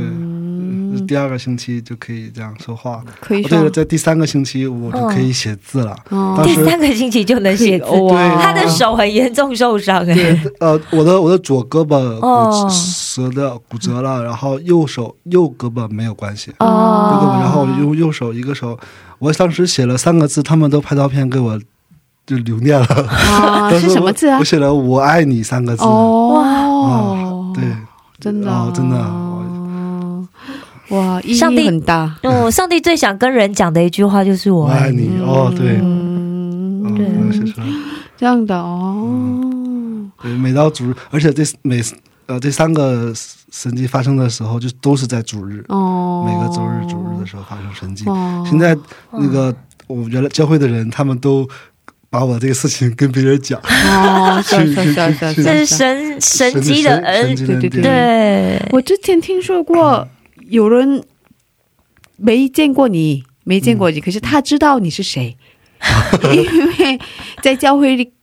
第二个星期就可以这样说话了。对，在第三个星期我就可以写字了。第三个星期就能写字，他的手很严重受伤。我的我的左胳膊折了，然后右手右胳膊没有关系。这个然后右手一个手，我当时写了三个字，他们都都拍照片给我留念了。真的，我写了我爱你三个字。哇，真的，我写了我爱你三个字。哇，对，真的，真的。 哇，上帝最想跟人讲的一句话就是我爱你，哦对，我爱你，哦对，这样的哦。对，每到主日，而且这每呃这三个神迹发生的时候，就都是在主日，每个周日主日的时候发生神迹。现在那个我原来教会的人，他们都 把我这个事情跟别人讲，这是神神奇的恩典。我之前听说过有人没见过你，没见过你，可是他知道你是谁，因为在教会里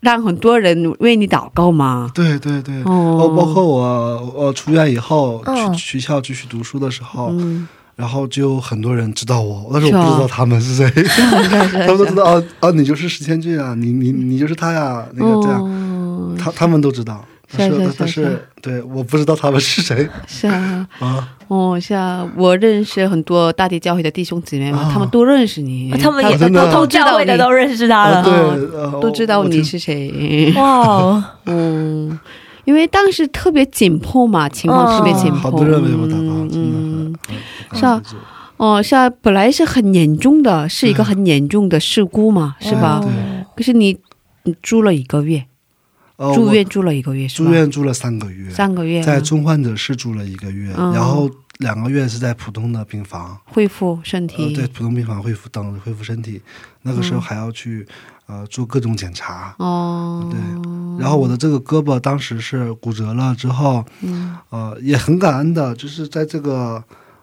让很多人为你祷告嘛。对对对，我包括我我出院以后去学校继续读书的时候， 然后就很多人知道我，但是我不知道他们是谁，他们都知道哦，你就是石千俊啊，你你你就是他呀，那个这样，他他们都知道。是，但是对，我不知道他们是谁，是啊，哦，像我认识很多大地教会的弟兄姊妹，他们都认识你，他们都认识你，他们都知道会的都认识他了，对，都知道你是谁。哇，嗯， 因为当时特别紧迫嘛，情况特别紧迫，好多人没有打到，是啊，哦，像本来是很严重的，是一个很严重的事故嘛，是吧？可是你住了一个月，住院住了一个月，三个月，在中患者室住了一个月，然后 两个月是在普通的病房恢复身体，对，普通病房恢复当恢复身体。那个时候还要去呃做各种检查，对，然后我的这个胳膊当时是骨折了之后，呃也很感恩的，就是在这个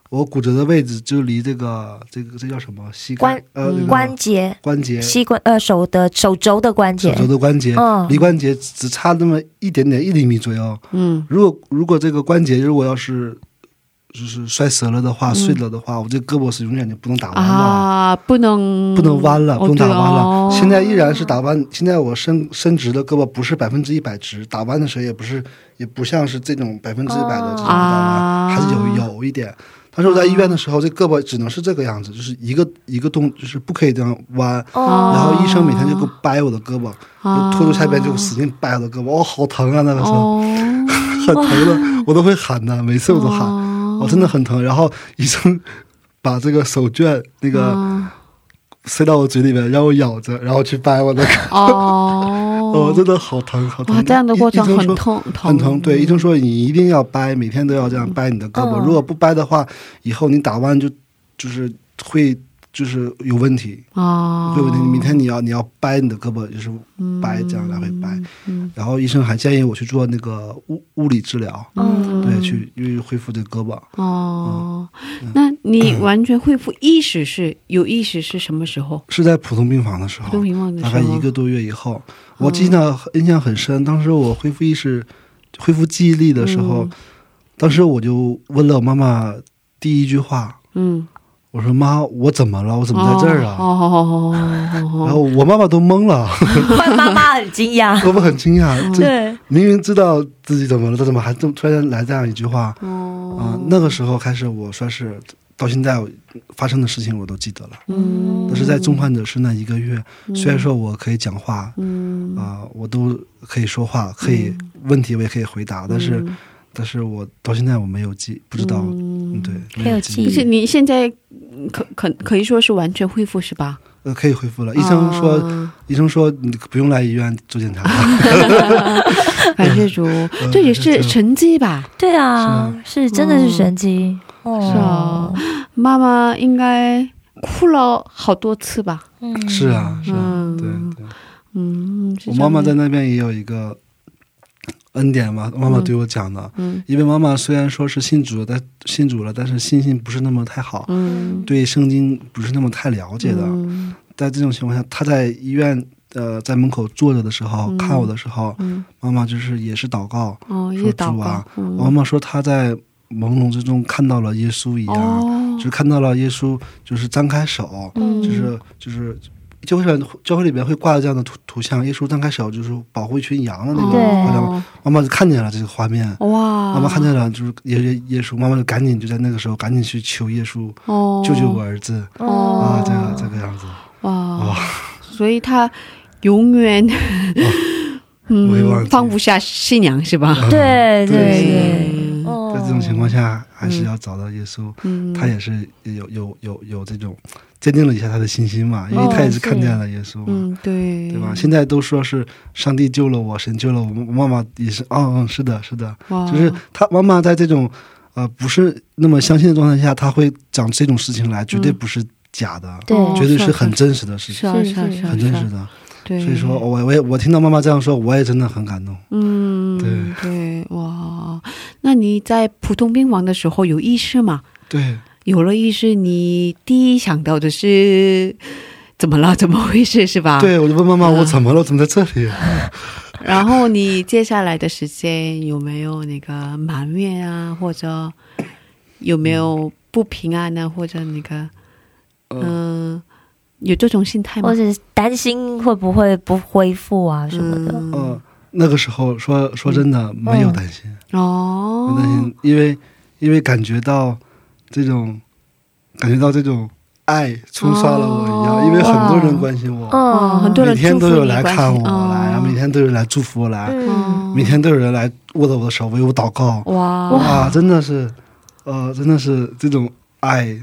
我骨折的位置就离这个这个这叫什么膝关呃关节关节膝关呃手的手肘的关节手肘的关节，离关节只差那么一点点一厘米左右，嗯，如果如果这个关节如果要是就是摔折了的话、嗯、碎了的话，我这胳膊是永远就不能打弯了啊，不能不能弯了，不能打弯了、哦、现在依然是打弯，现在我伸伸直的胳膊不是百分之一百直，打弯的时候也不是，也不像是这种百分之一百的这种打弯、啊、还是有有一点。但是我在医院的时候、啊、这胳膊只能是这个样子，就是一个一个动，就是不可以这样弯、啊、然后医生每天就给我掰我的胳膊、啊、就拖住下边就使劲掰我的胳膊，哦好疼啊，那个时候、哦、很疼的、啊、我都会喊的，每次我都喊、啊我、哦、真的很疼，然后医生把这个手绢那个塞到我嘴里面，让我咬着，然后去掰我的哦，我、哦、真的好疼好疼。这样的过程很痛很疼，对，医生说你一定要掰，每天都要这样掰你的胳膊、嗯、如果不掰的话，以后你打弯就就是会就是有问题啊，对不对？你每天你要你要掰你的胳膊，就是掰、嗯、这样来回掰、嗯。然后医生还建议我去做那个物物理治疗，嗯、对，去因为恢复这个胳膊。哦、嗯，那你完全恢复意识是、嗯、有意识是什么时候？是在普通病房的时候，普通病房的时候大概一个多月以后，我记得印象很深。当时我恢复意识、恢复记忆力的时候，嗯、当时我就问了我妈妈第一句话，嗯。我说妈，我怎么了？我怎么在这儿啊？哦哦哦哦！然后我妈妈都懵了，妈妈很惊讶，我们很惊讶，对，明明知道自己怎么了，她怎么还这么突然来这样一句话？哦，啊、呃，那个时候开始，我算是到现在发生的事情我都记得了。嗯，但是在重患者室那一个月、嗯，虽然说我可以讲话，嗯啊、呃，我都可以说话，可以、嗯、问题我也可以回答，但是、嗯、但是我到现在我没有记，不知道，嗯，对，没有记忆，不是你现在。可可可以说是完全恢复是吧？呃，可以恢复了。医生说，啊、医生说你不用来医院做检查了。感谢主，这也是神迹吧？对啊，是真的是神迹。哦，是啊，妈妈应该哭了好多次吧？嗯，是啊，是啊，嗯、对对，嗯，我妈妈在那边也有一个恩典嘛，妈妈对我讲的、嗯、因为妈妈虽然说是信主了，但信主了但是信心不是那么太好、嗯、对圣经不是那么太了解的、嗯、在这种情况下，她在医院呃在门口坐着的时候、嗯、看我的时候、嗯、妈妈就是也是祷告、哦、说主啊、嗯、妈妈说她在朦胧之中看到了耶稣一样、哦、就是看到了耶稣，就是张开手、嗯、就是就是教会上教会里边会挂着这样的图图像，耶稣张开手就是保护一群羊的那个画像、哦，妈妈就看见了这个画面，哇！妈妈看见了，就是耶耶稣，妈妈就赶紧就在那个时候赶紧去求耶稣、哦、救救我儿子、哦、啊，这个这个样子，哇！哦、所以他永远、哦、嗯放不下信仰是吧？嗯、对对。对在这种情况下，还是要找到耶稣。嗯、他也是有有有有这种坚定了一下他的信心嘛，因为他也是看见了耶稣嘛，哦、对对吧？现在都说是上帝救了我，神救了我，我妈妈也是，嗯嗯，是的，是的，就是他妈妈在这种呃不是那么相信的状态下，他会讲这种事情来，绝对不是假的，嗯、绝对是很真实的事情，是是是是很真实的。对，所以说我我我听到妈妈这样说，我也真的很感动。嗯，对对，哇！那你在普通病房的时候有意识吗？对，有了意识，你第一想到的是怎么了？怎么回事？是吧？对，我就问妈妈，嗯、我怎么了？怎么在这里、啊？然后你接下来的时间有没有那个埋怨啊，或者有没有不平安啊，或者那个嗯。呃有这种心态吗？或者担心会不会不恢复啊什么的？嗯，呃、那个时候说说真的、嗯、没有担心哦，没担心，因为因为感觉到这种感觉到这种爱冲刷了我一样，哦、因为很多人关心我，哦、很多人每天都有来看我来，哦、每天都有人来祝福我来，嗯、每天都有人来握着我的手为我祷告，哇哇，真的是，呃，真的是这种爱。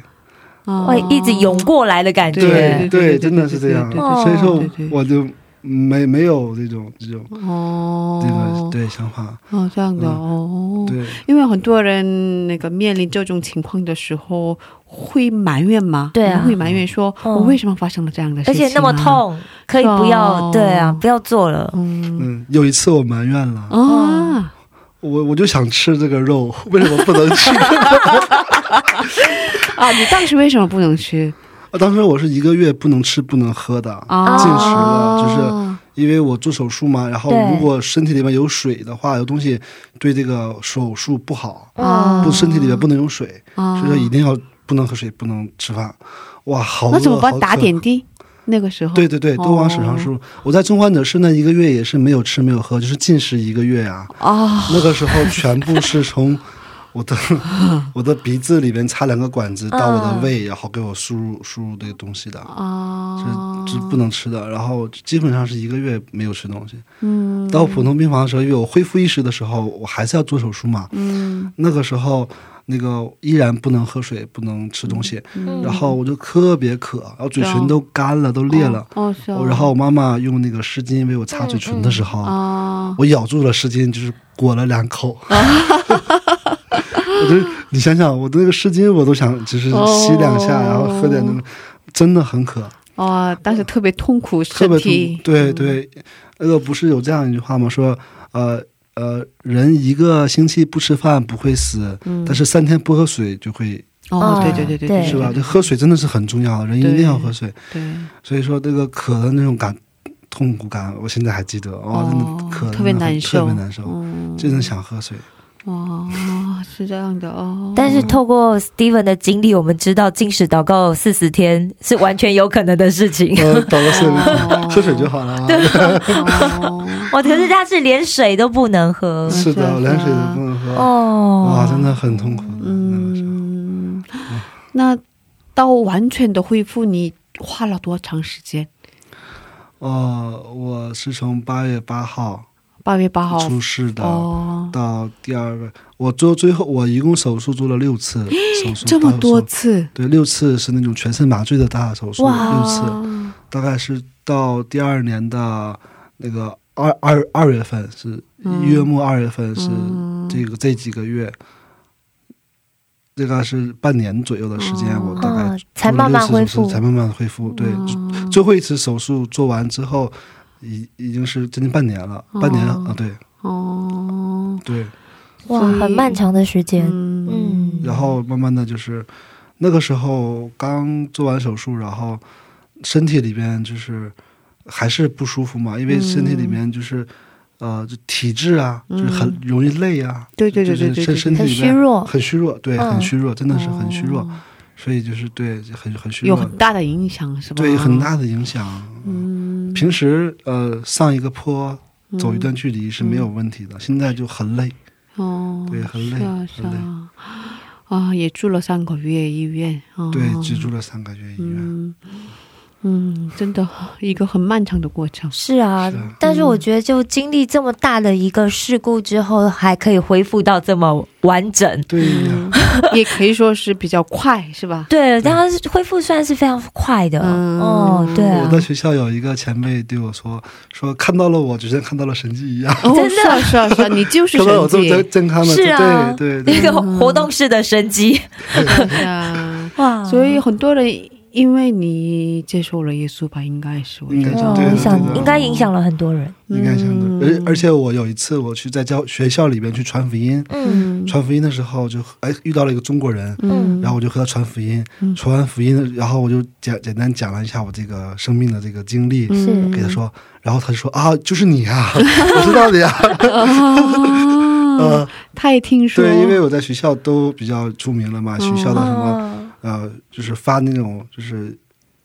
会一直涌过来的感觉，对 对, 对，真的是这样。所以说，我就没没有这种这种哦，这个对想法哦，这样的、嗯、哦，对，因为很多人那个面临这种情况的时候会埋怨嘛，对啊，会埋怨说我、嗯哦、为什么发生了这样的事情、啊，而且那么痛，可以不要、哦、对啊，不要做了。嗯，嗯有一次我埋怨了啊。哦我我就想吃这个肉，为什么不能吃？啊，你当时为什么不能吃？啊，当时我是一个月不能吃不能喝的，啊、禁食了，就是。因为我做手术嘛，然后如果身体里面有水的话，有东西对这个手术不好，哦、不身体里面不能有水，哦、所以说一定要不能喝水，不能吃饭。哇，好饿！那怎么办？打点滴？那个时候对对对，都往手上输、哦、我在中患者室那一个月也是没有吃没有喝，就是禁食一个月啊、哦、那个时候全部是从我的我的鼻子里面插两个管子到我的胃、嗯、然后给我输入输入这个东西的啊，这、哦、不能吃的，然后基本上是一个月没有吃东西。嗯，到普通病房的时候，因为我恢复意识的时候我还是要做手术嘛，嗯，那个时候那个依然不能喝水，不能吃东西、嗯、然后我就特别渴，然后嘴唇都干了、嗯、都裂了、哦哦、然后我妈妈用那个湿巾为我擦嘴唇的时候、嗯嗯、我咬住了湿巾，就是裹了两口、嗯、我就你想想我的那个湿巾我都想就是洗两下、哦、然后喝点那个，真的很渴哦，但是特别痛苦身体、呃、对对、嗯、那个不是有这样一句话吗，说呃呃，人一个星期不吃饭不会死、嗯、但是三天不喝水就会哦，对对对对，是吧？这喝水真的是很重要的，人一定要喝水。对，对，所以说这个渴的那种感痛苦感我现在还记得，哦，真的渴的特别难受，特别难受、嗯、真的想喝水。哦，是这样的哦。但是透过 Steven 的经历，我们知道禁食祷告四十天是完全有可能的事情。呃、祷告四十天，喝水就好了。对、哦，我可是他是连水都不能喝。是的，我连水都不能喝。哦，哇，真的很痛苦。嗯，嗯，那到完全的恢复，你花了多长时间？哦、呃，我是从八月八号。八月八号出事的、哦、到第二个，我做最后我一共手术做了六次手术，这么多次，对，六次是那种全身麻醉的大手术，六次，大概是到第二年的那个二二二月份是一、嗯、月末二月份是这个、嗯、这几个月，这个是半年左右的时间，哦、我大概才慢慢恢复，才慢慢恢复，对、嗯，最后一次手术做完之后。已已经是将近半年了，哦、半年啊，对，哦，对，哇，很漫长的时间，嗯，然后慢慢的就是那个时候刚做完手术，然后身体里边就是还是不舒服嘛，因为身体里面就是、嗯、呃，就体质啊，就是很容易累啊，嗯、对对对对对，就是、身体里面很虚弱，很虚弱，对，嗯、很虚弱，真的是很虚弱。哦，所以就是对很很虚弱，有很大的影响是吧？对，很大的影响。嗯，平时呃上一个坡走一段距离是没有问题的，嗯、现在就很累。哦，对，很累，是啊、很累。啊，也住了三个月医院。哦、对，只住了三个月医院。嗯嗯，真的一个很漫长的过程。是啊，是啊，但是我觉得就经历这么大的一个事故之后，还可以恢复到这么完整。对呀、啊，也可以说是比较快，是吧？对，当然恢复算是非常快的。嗯、哦，对、啊。我在学校有一个前辈对我说：“说看到了我，就像看到了神迹一样。哦”真的、啊、是啊是啊，你就是神迹。看到我这么健康的，是啊，对对，一个活动式的神迹。对啊，哇！所以很多人。因为你接受了耶稣吧应该是我应该影响了很多人，应该影响，而且我有一次我去在教学校里面去传福音，嗯，传福音的时候就哎遇到了一个中国人，嗯，然后我就和他传福音，嗯、传完福音然后我就简简单讲了一下我这个生命的这个经历，嗯，给他说，然后他就说啊就是你啊，我知道的呀。呃，他也听说，对，因为我在学校都比较出名了嘛，学校的什么。哦，呃，就是发那种就是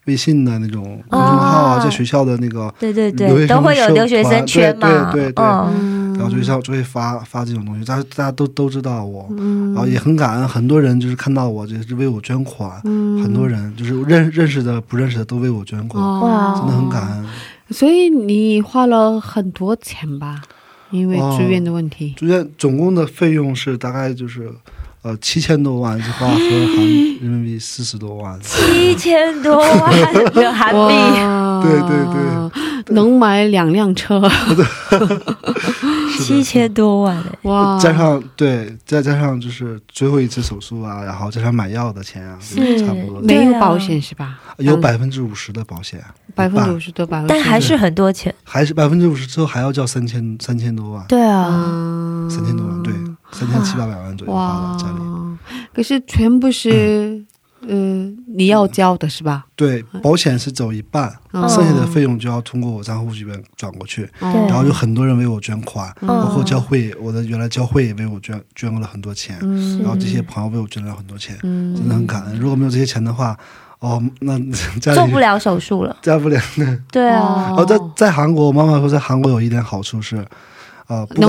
微信的那种公众号啊，在、哦、学校的那个对对对，都会有留学生圈嘛，对对 对, 对、哦，然后就像就会发发这种东西，大家大家都都知道我、嗯，然后也很感恩，很多人就是看到我就是为我捐款，嗯、很多人就是认认识的不认识的都为我捐款，哦、真的很感恩。所以你花了很多钱吧？因为住院的问题，住、哦、院总共的费用是大概就是。呃，七千多万的话，合韩人民币四十多万。七千多万的韩币，对对对，能买两辆车。七千多万，哇！加上对，再加上就是最后一次手术啊，然后加上买药的钱啊，是差不多。没有保险是吧？有百分之五十的保险，百分之五十多百分之，但还是很多钱，还是百分之五十之后还要交三千三千多万。对啊，三千多万，对。三千七八百万左右花了家里，可是全部是嗯，你要交的是吧？对，保险是走一半，剩下的费用就要通过我账户这边转过去。然后有很多人为我捐款，包括教会，我的原来教会也为我捐捐了很多钱，然后这些朋友为我捐了很多钱，真的很感恩。如果没有这些钱的话 哦，那家里做不了手术了，做不了，对啊，然后在在韩国我妈妈说是韩国有一点好处是，呃，不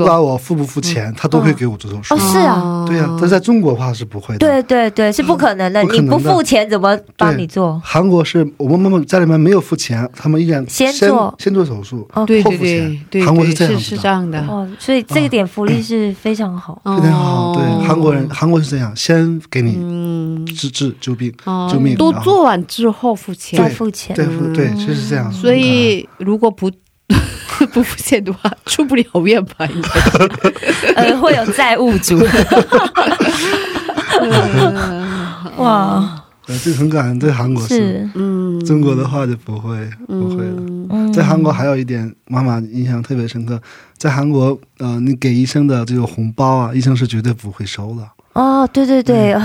管我付不付钱，她都会给我做手术。是啊，对啊，但在中国的话是不会，对对对，是不可能的，你不付钱怎么帮你做，韩国是我们慢慢家里面没有付钱，他们依然先做手术，对对对，韩国是这样子，所以这个点福利是非常好，非常好，对，韩国人韩国是这样，先给你治治就病， 多做完之后付钱，付钱，对对对，是这样，所以如果不不付钱的话出不了院吧，应该会有债务主。哇，这很感恩，对韩国是，中国的话就不会不会了。在韩国还有一点妈妈印象特别深刻，在韩国呃你给医生的这个红包啊，医生是绝对不会收了。哦，对对对，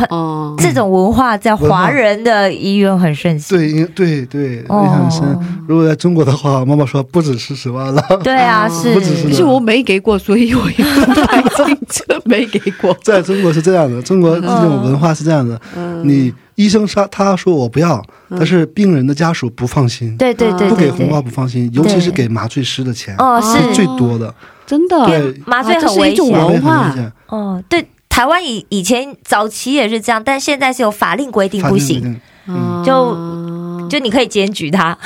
这种文化在华人的医院很盛行。对对对，印象深。如果在中国的话，妈妈说不止十万了。对啊，是，可是我没给过，所以我也不担心，没给过。在中国是这样的，中国这种文化是这样的，你 医生他说我不要，但是病人的家属不放心，对对对，不给红包不放心，尤其是给麻醉师的钱，哦，是最多的，真的麻醉很危险，麻醉是一种文化。哦，对， 台湾以前早期也是这样，但现在是有法令规定不行，就就你可以检举他，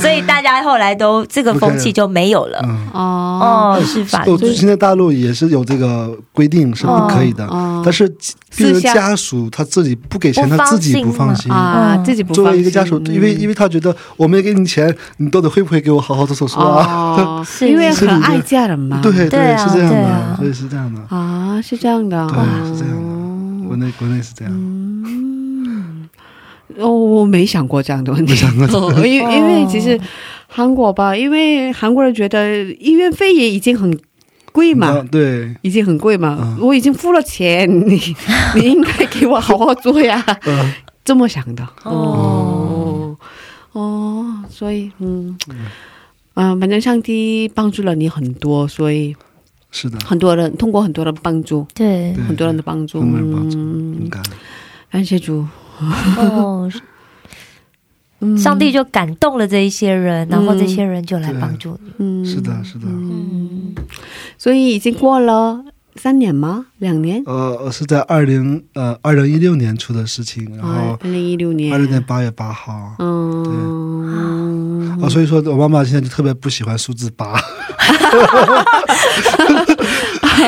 所以大家后来都这个风气就没有了。哦，是法律，现在大陆也是有这个规定，是不可以的。但是病人家属他自己不给钱，他自己不放心啊，自己不放心啊，作为一个家属，因为因为他觉得我没给你钱，你到底会不会给我好好做手术啊？因为很爱家人嘛，对对，是这样的，对，是这样的啊，是这样的。国内国内是这样。 哦，我没想过这样的问题，因为其实韩国吧，因为韩国人觉得医院费也已经很贵嘛，对，已经很贵嘛，我已经付了钱，你你应该给我好好做呀，这么想的。哦哦，所以嗯啊，反正上帝帮助了你很多，所以 是的，很多人通过很多的帮助，对，很多人的帮助，很感恩，感谢主。哦，上帝就感动了这样一些人，然后这些人就来帮助你。是的，是的，嗯，所以已经过了三年吗？两年？呃，是在二零呃二零一六年出的事情，然后二零一六年八月八号。对，哦，所以说我妈妈现在就特别不喜欢数字八。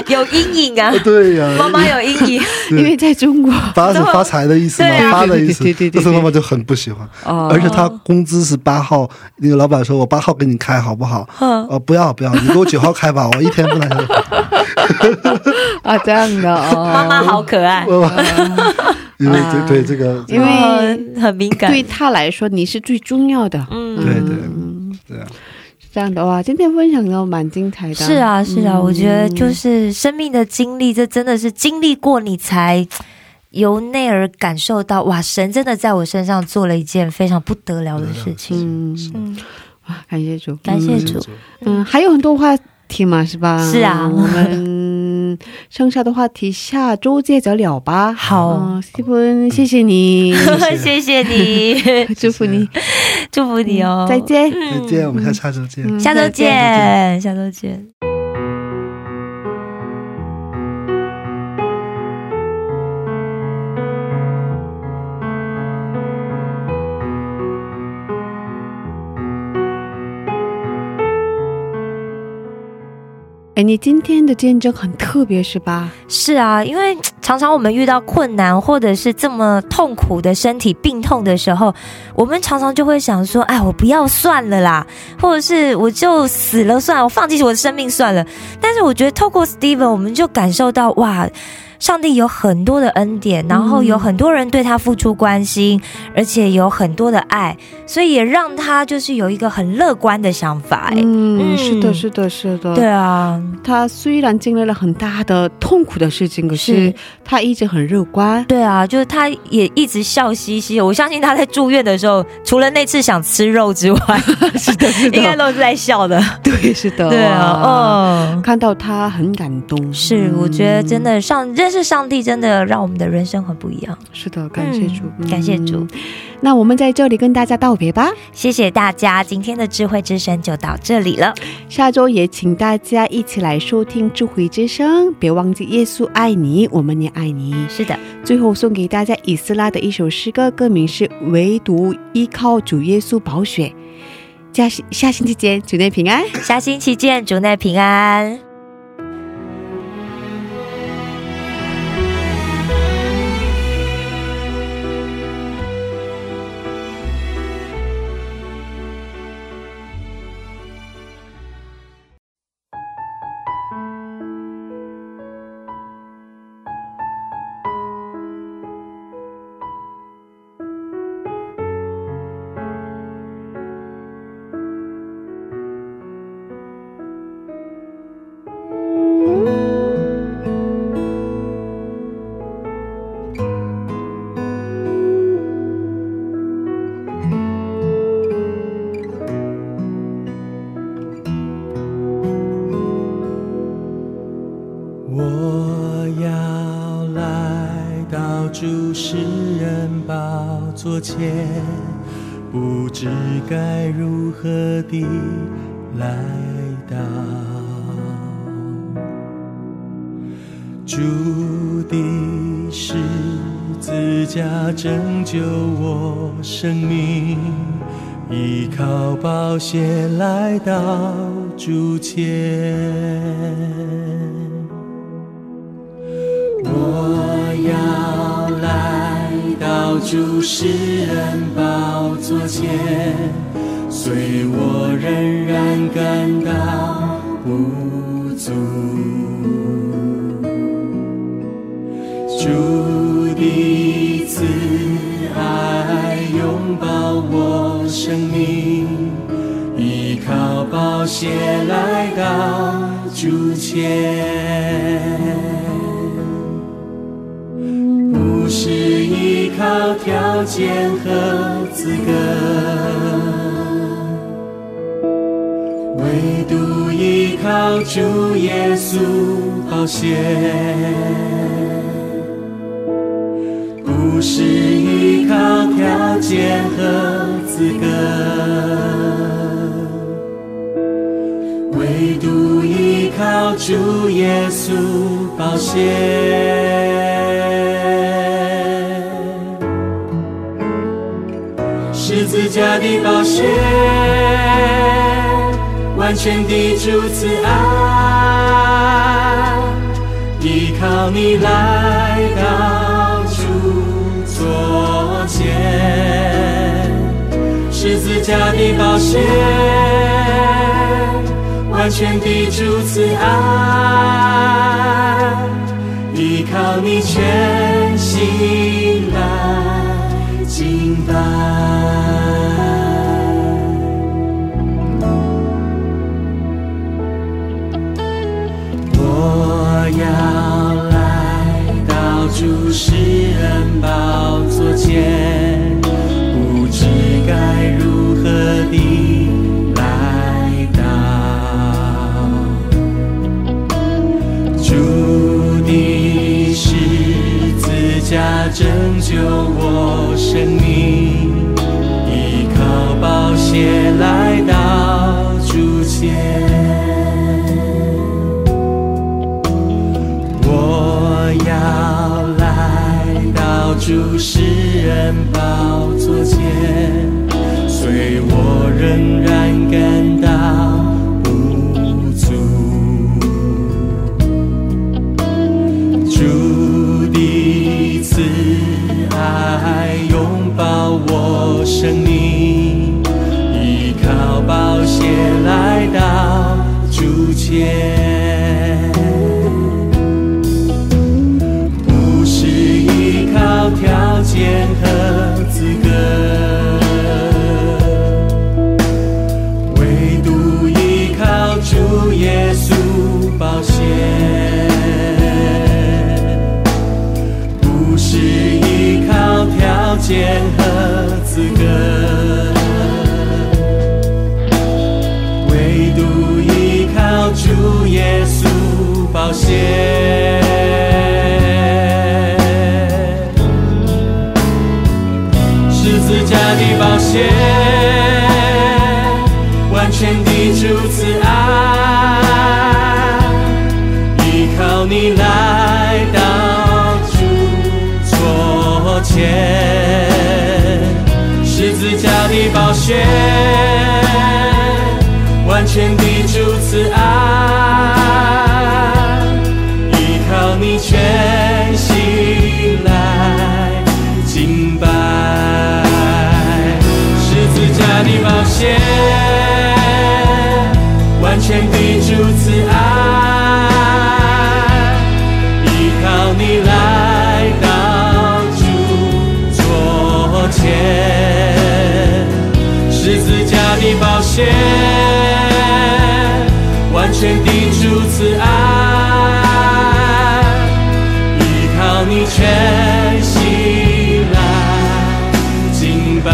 有阴影啊，对呀，妈妈有阴影，因为在中国八是发财的意思，八的意思，这是妈妈就很不喜欢。而且她工资是八号，那个老板说我八号给你开好不好，不要不要，你给我九号开吧，我一天不拿下来。啊，这样的，妈妈好可爱，对对对，这个因为很敏感，对她来说你是最重要的，对对，这样。 这样的话，今天分享到蛮精彩的。是啊，是啊，我觉得就是生命的经历这真的是经历过你才有内而感受到，哇，神真的在我身上做了一件非常不得了的事情。嗯，感谢主，感谢主。嗯，还有很多话题嘛，是吧？是啊，我们剩下的话题下周接着聊吧。好，希文，谢谢你，谢谢你，祝福你，祝福你哦，再见，再见，我们下下周见，下周见。 哎，你今天的见证很特别是吧？是啊，因为常常我们遇到困难或者是这么痛苦的身体病痛的时候，我们常常就会想说，哎，我不要算了啦，或者是我就死了算了，我放弃我的生命算了。但是我觉得透过Steven，我们就感受到，哇， 神真的是上帝有很多的恩典，然后有很多人对他付出关心，而且有很多的爱，所以也让他就是有一个很乐观的想法。嗯，是的，是的，是的。对啊，他虽然经历了很大的痛苦的事情，可是他一直很乐观。对啊，就是他也一直笑嘻嘻。我相信他在住院的时候，除了那次想吃肉之外，应该都在笑的。对，是的，对啊。哦，看到他很感动。是，我觉得真的让认识上帝真的让我们的人生很不一样。是的，感谢主，感谢主。那我们在这里跟大家道别吧。谢谢大家今天的智慧之声就到这里了。下周也请大家一起来收听智慧之声，别忘记耶稣爱你，我们也爱你。是的，最后送给大家以斯拉的一首诗歌，歌名是唯独依靠主耶稣宝血。加信加信之间主内平安，加信期间主内平安。 十字架的宝血，完全抵住慈爱，依靠你来到主左前，十字架的宝血，完全抵住慈爱，依靠你全心来敬拜。 主，不知该如何地来到，主地是拯救我生命，依靠宝血来到主前。 主，仍然感到不足。主的慈爱拥抱我生命，依靠宝血来到主前。界，完全地主慈爱，依靠你来到主桌前，十字架的宝血，完全地主慈爱，依靠你全心来敬拜。十字架的宝血，完全地主慈爱，依靠你来到主桌前。十字架的宝血，完全地主慈爱，依靠你全心来敬拜。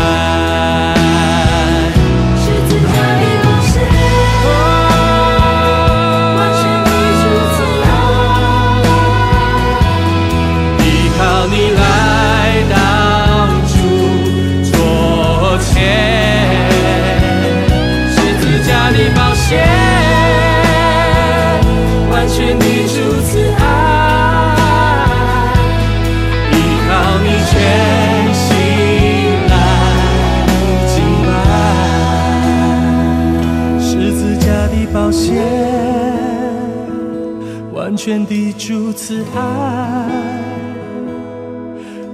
完全地主慈爱，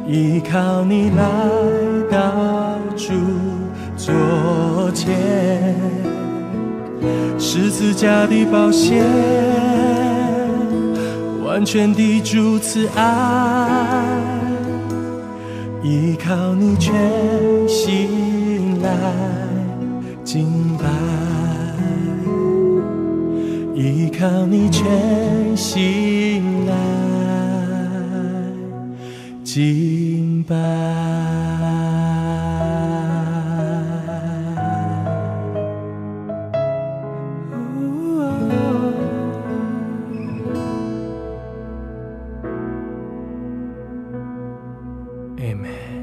依靠你来到主座前，十字架的宝血，完全地主慈爱，依靠你全心来敬拜。依靠你全心来敬拜。Amen.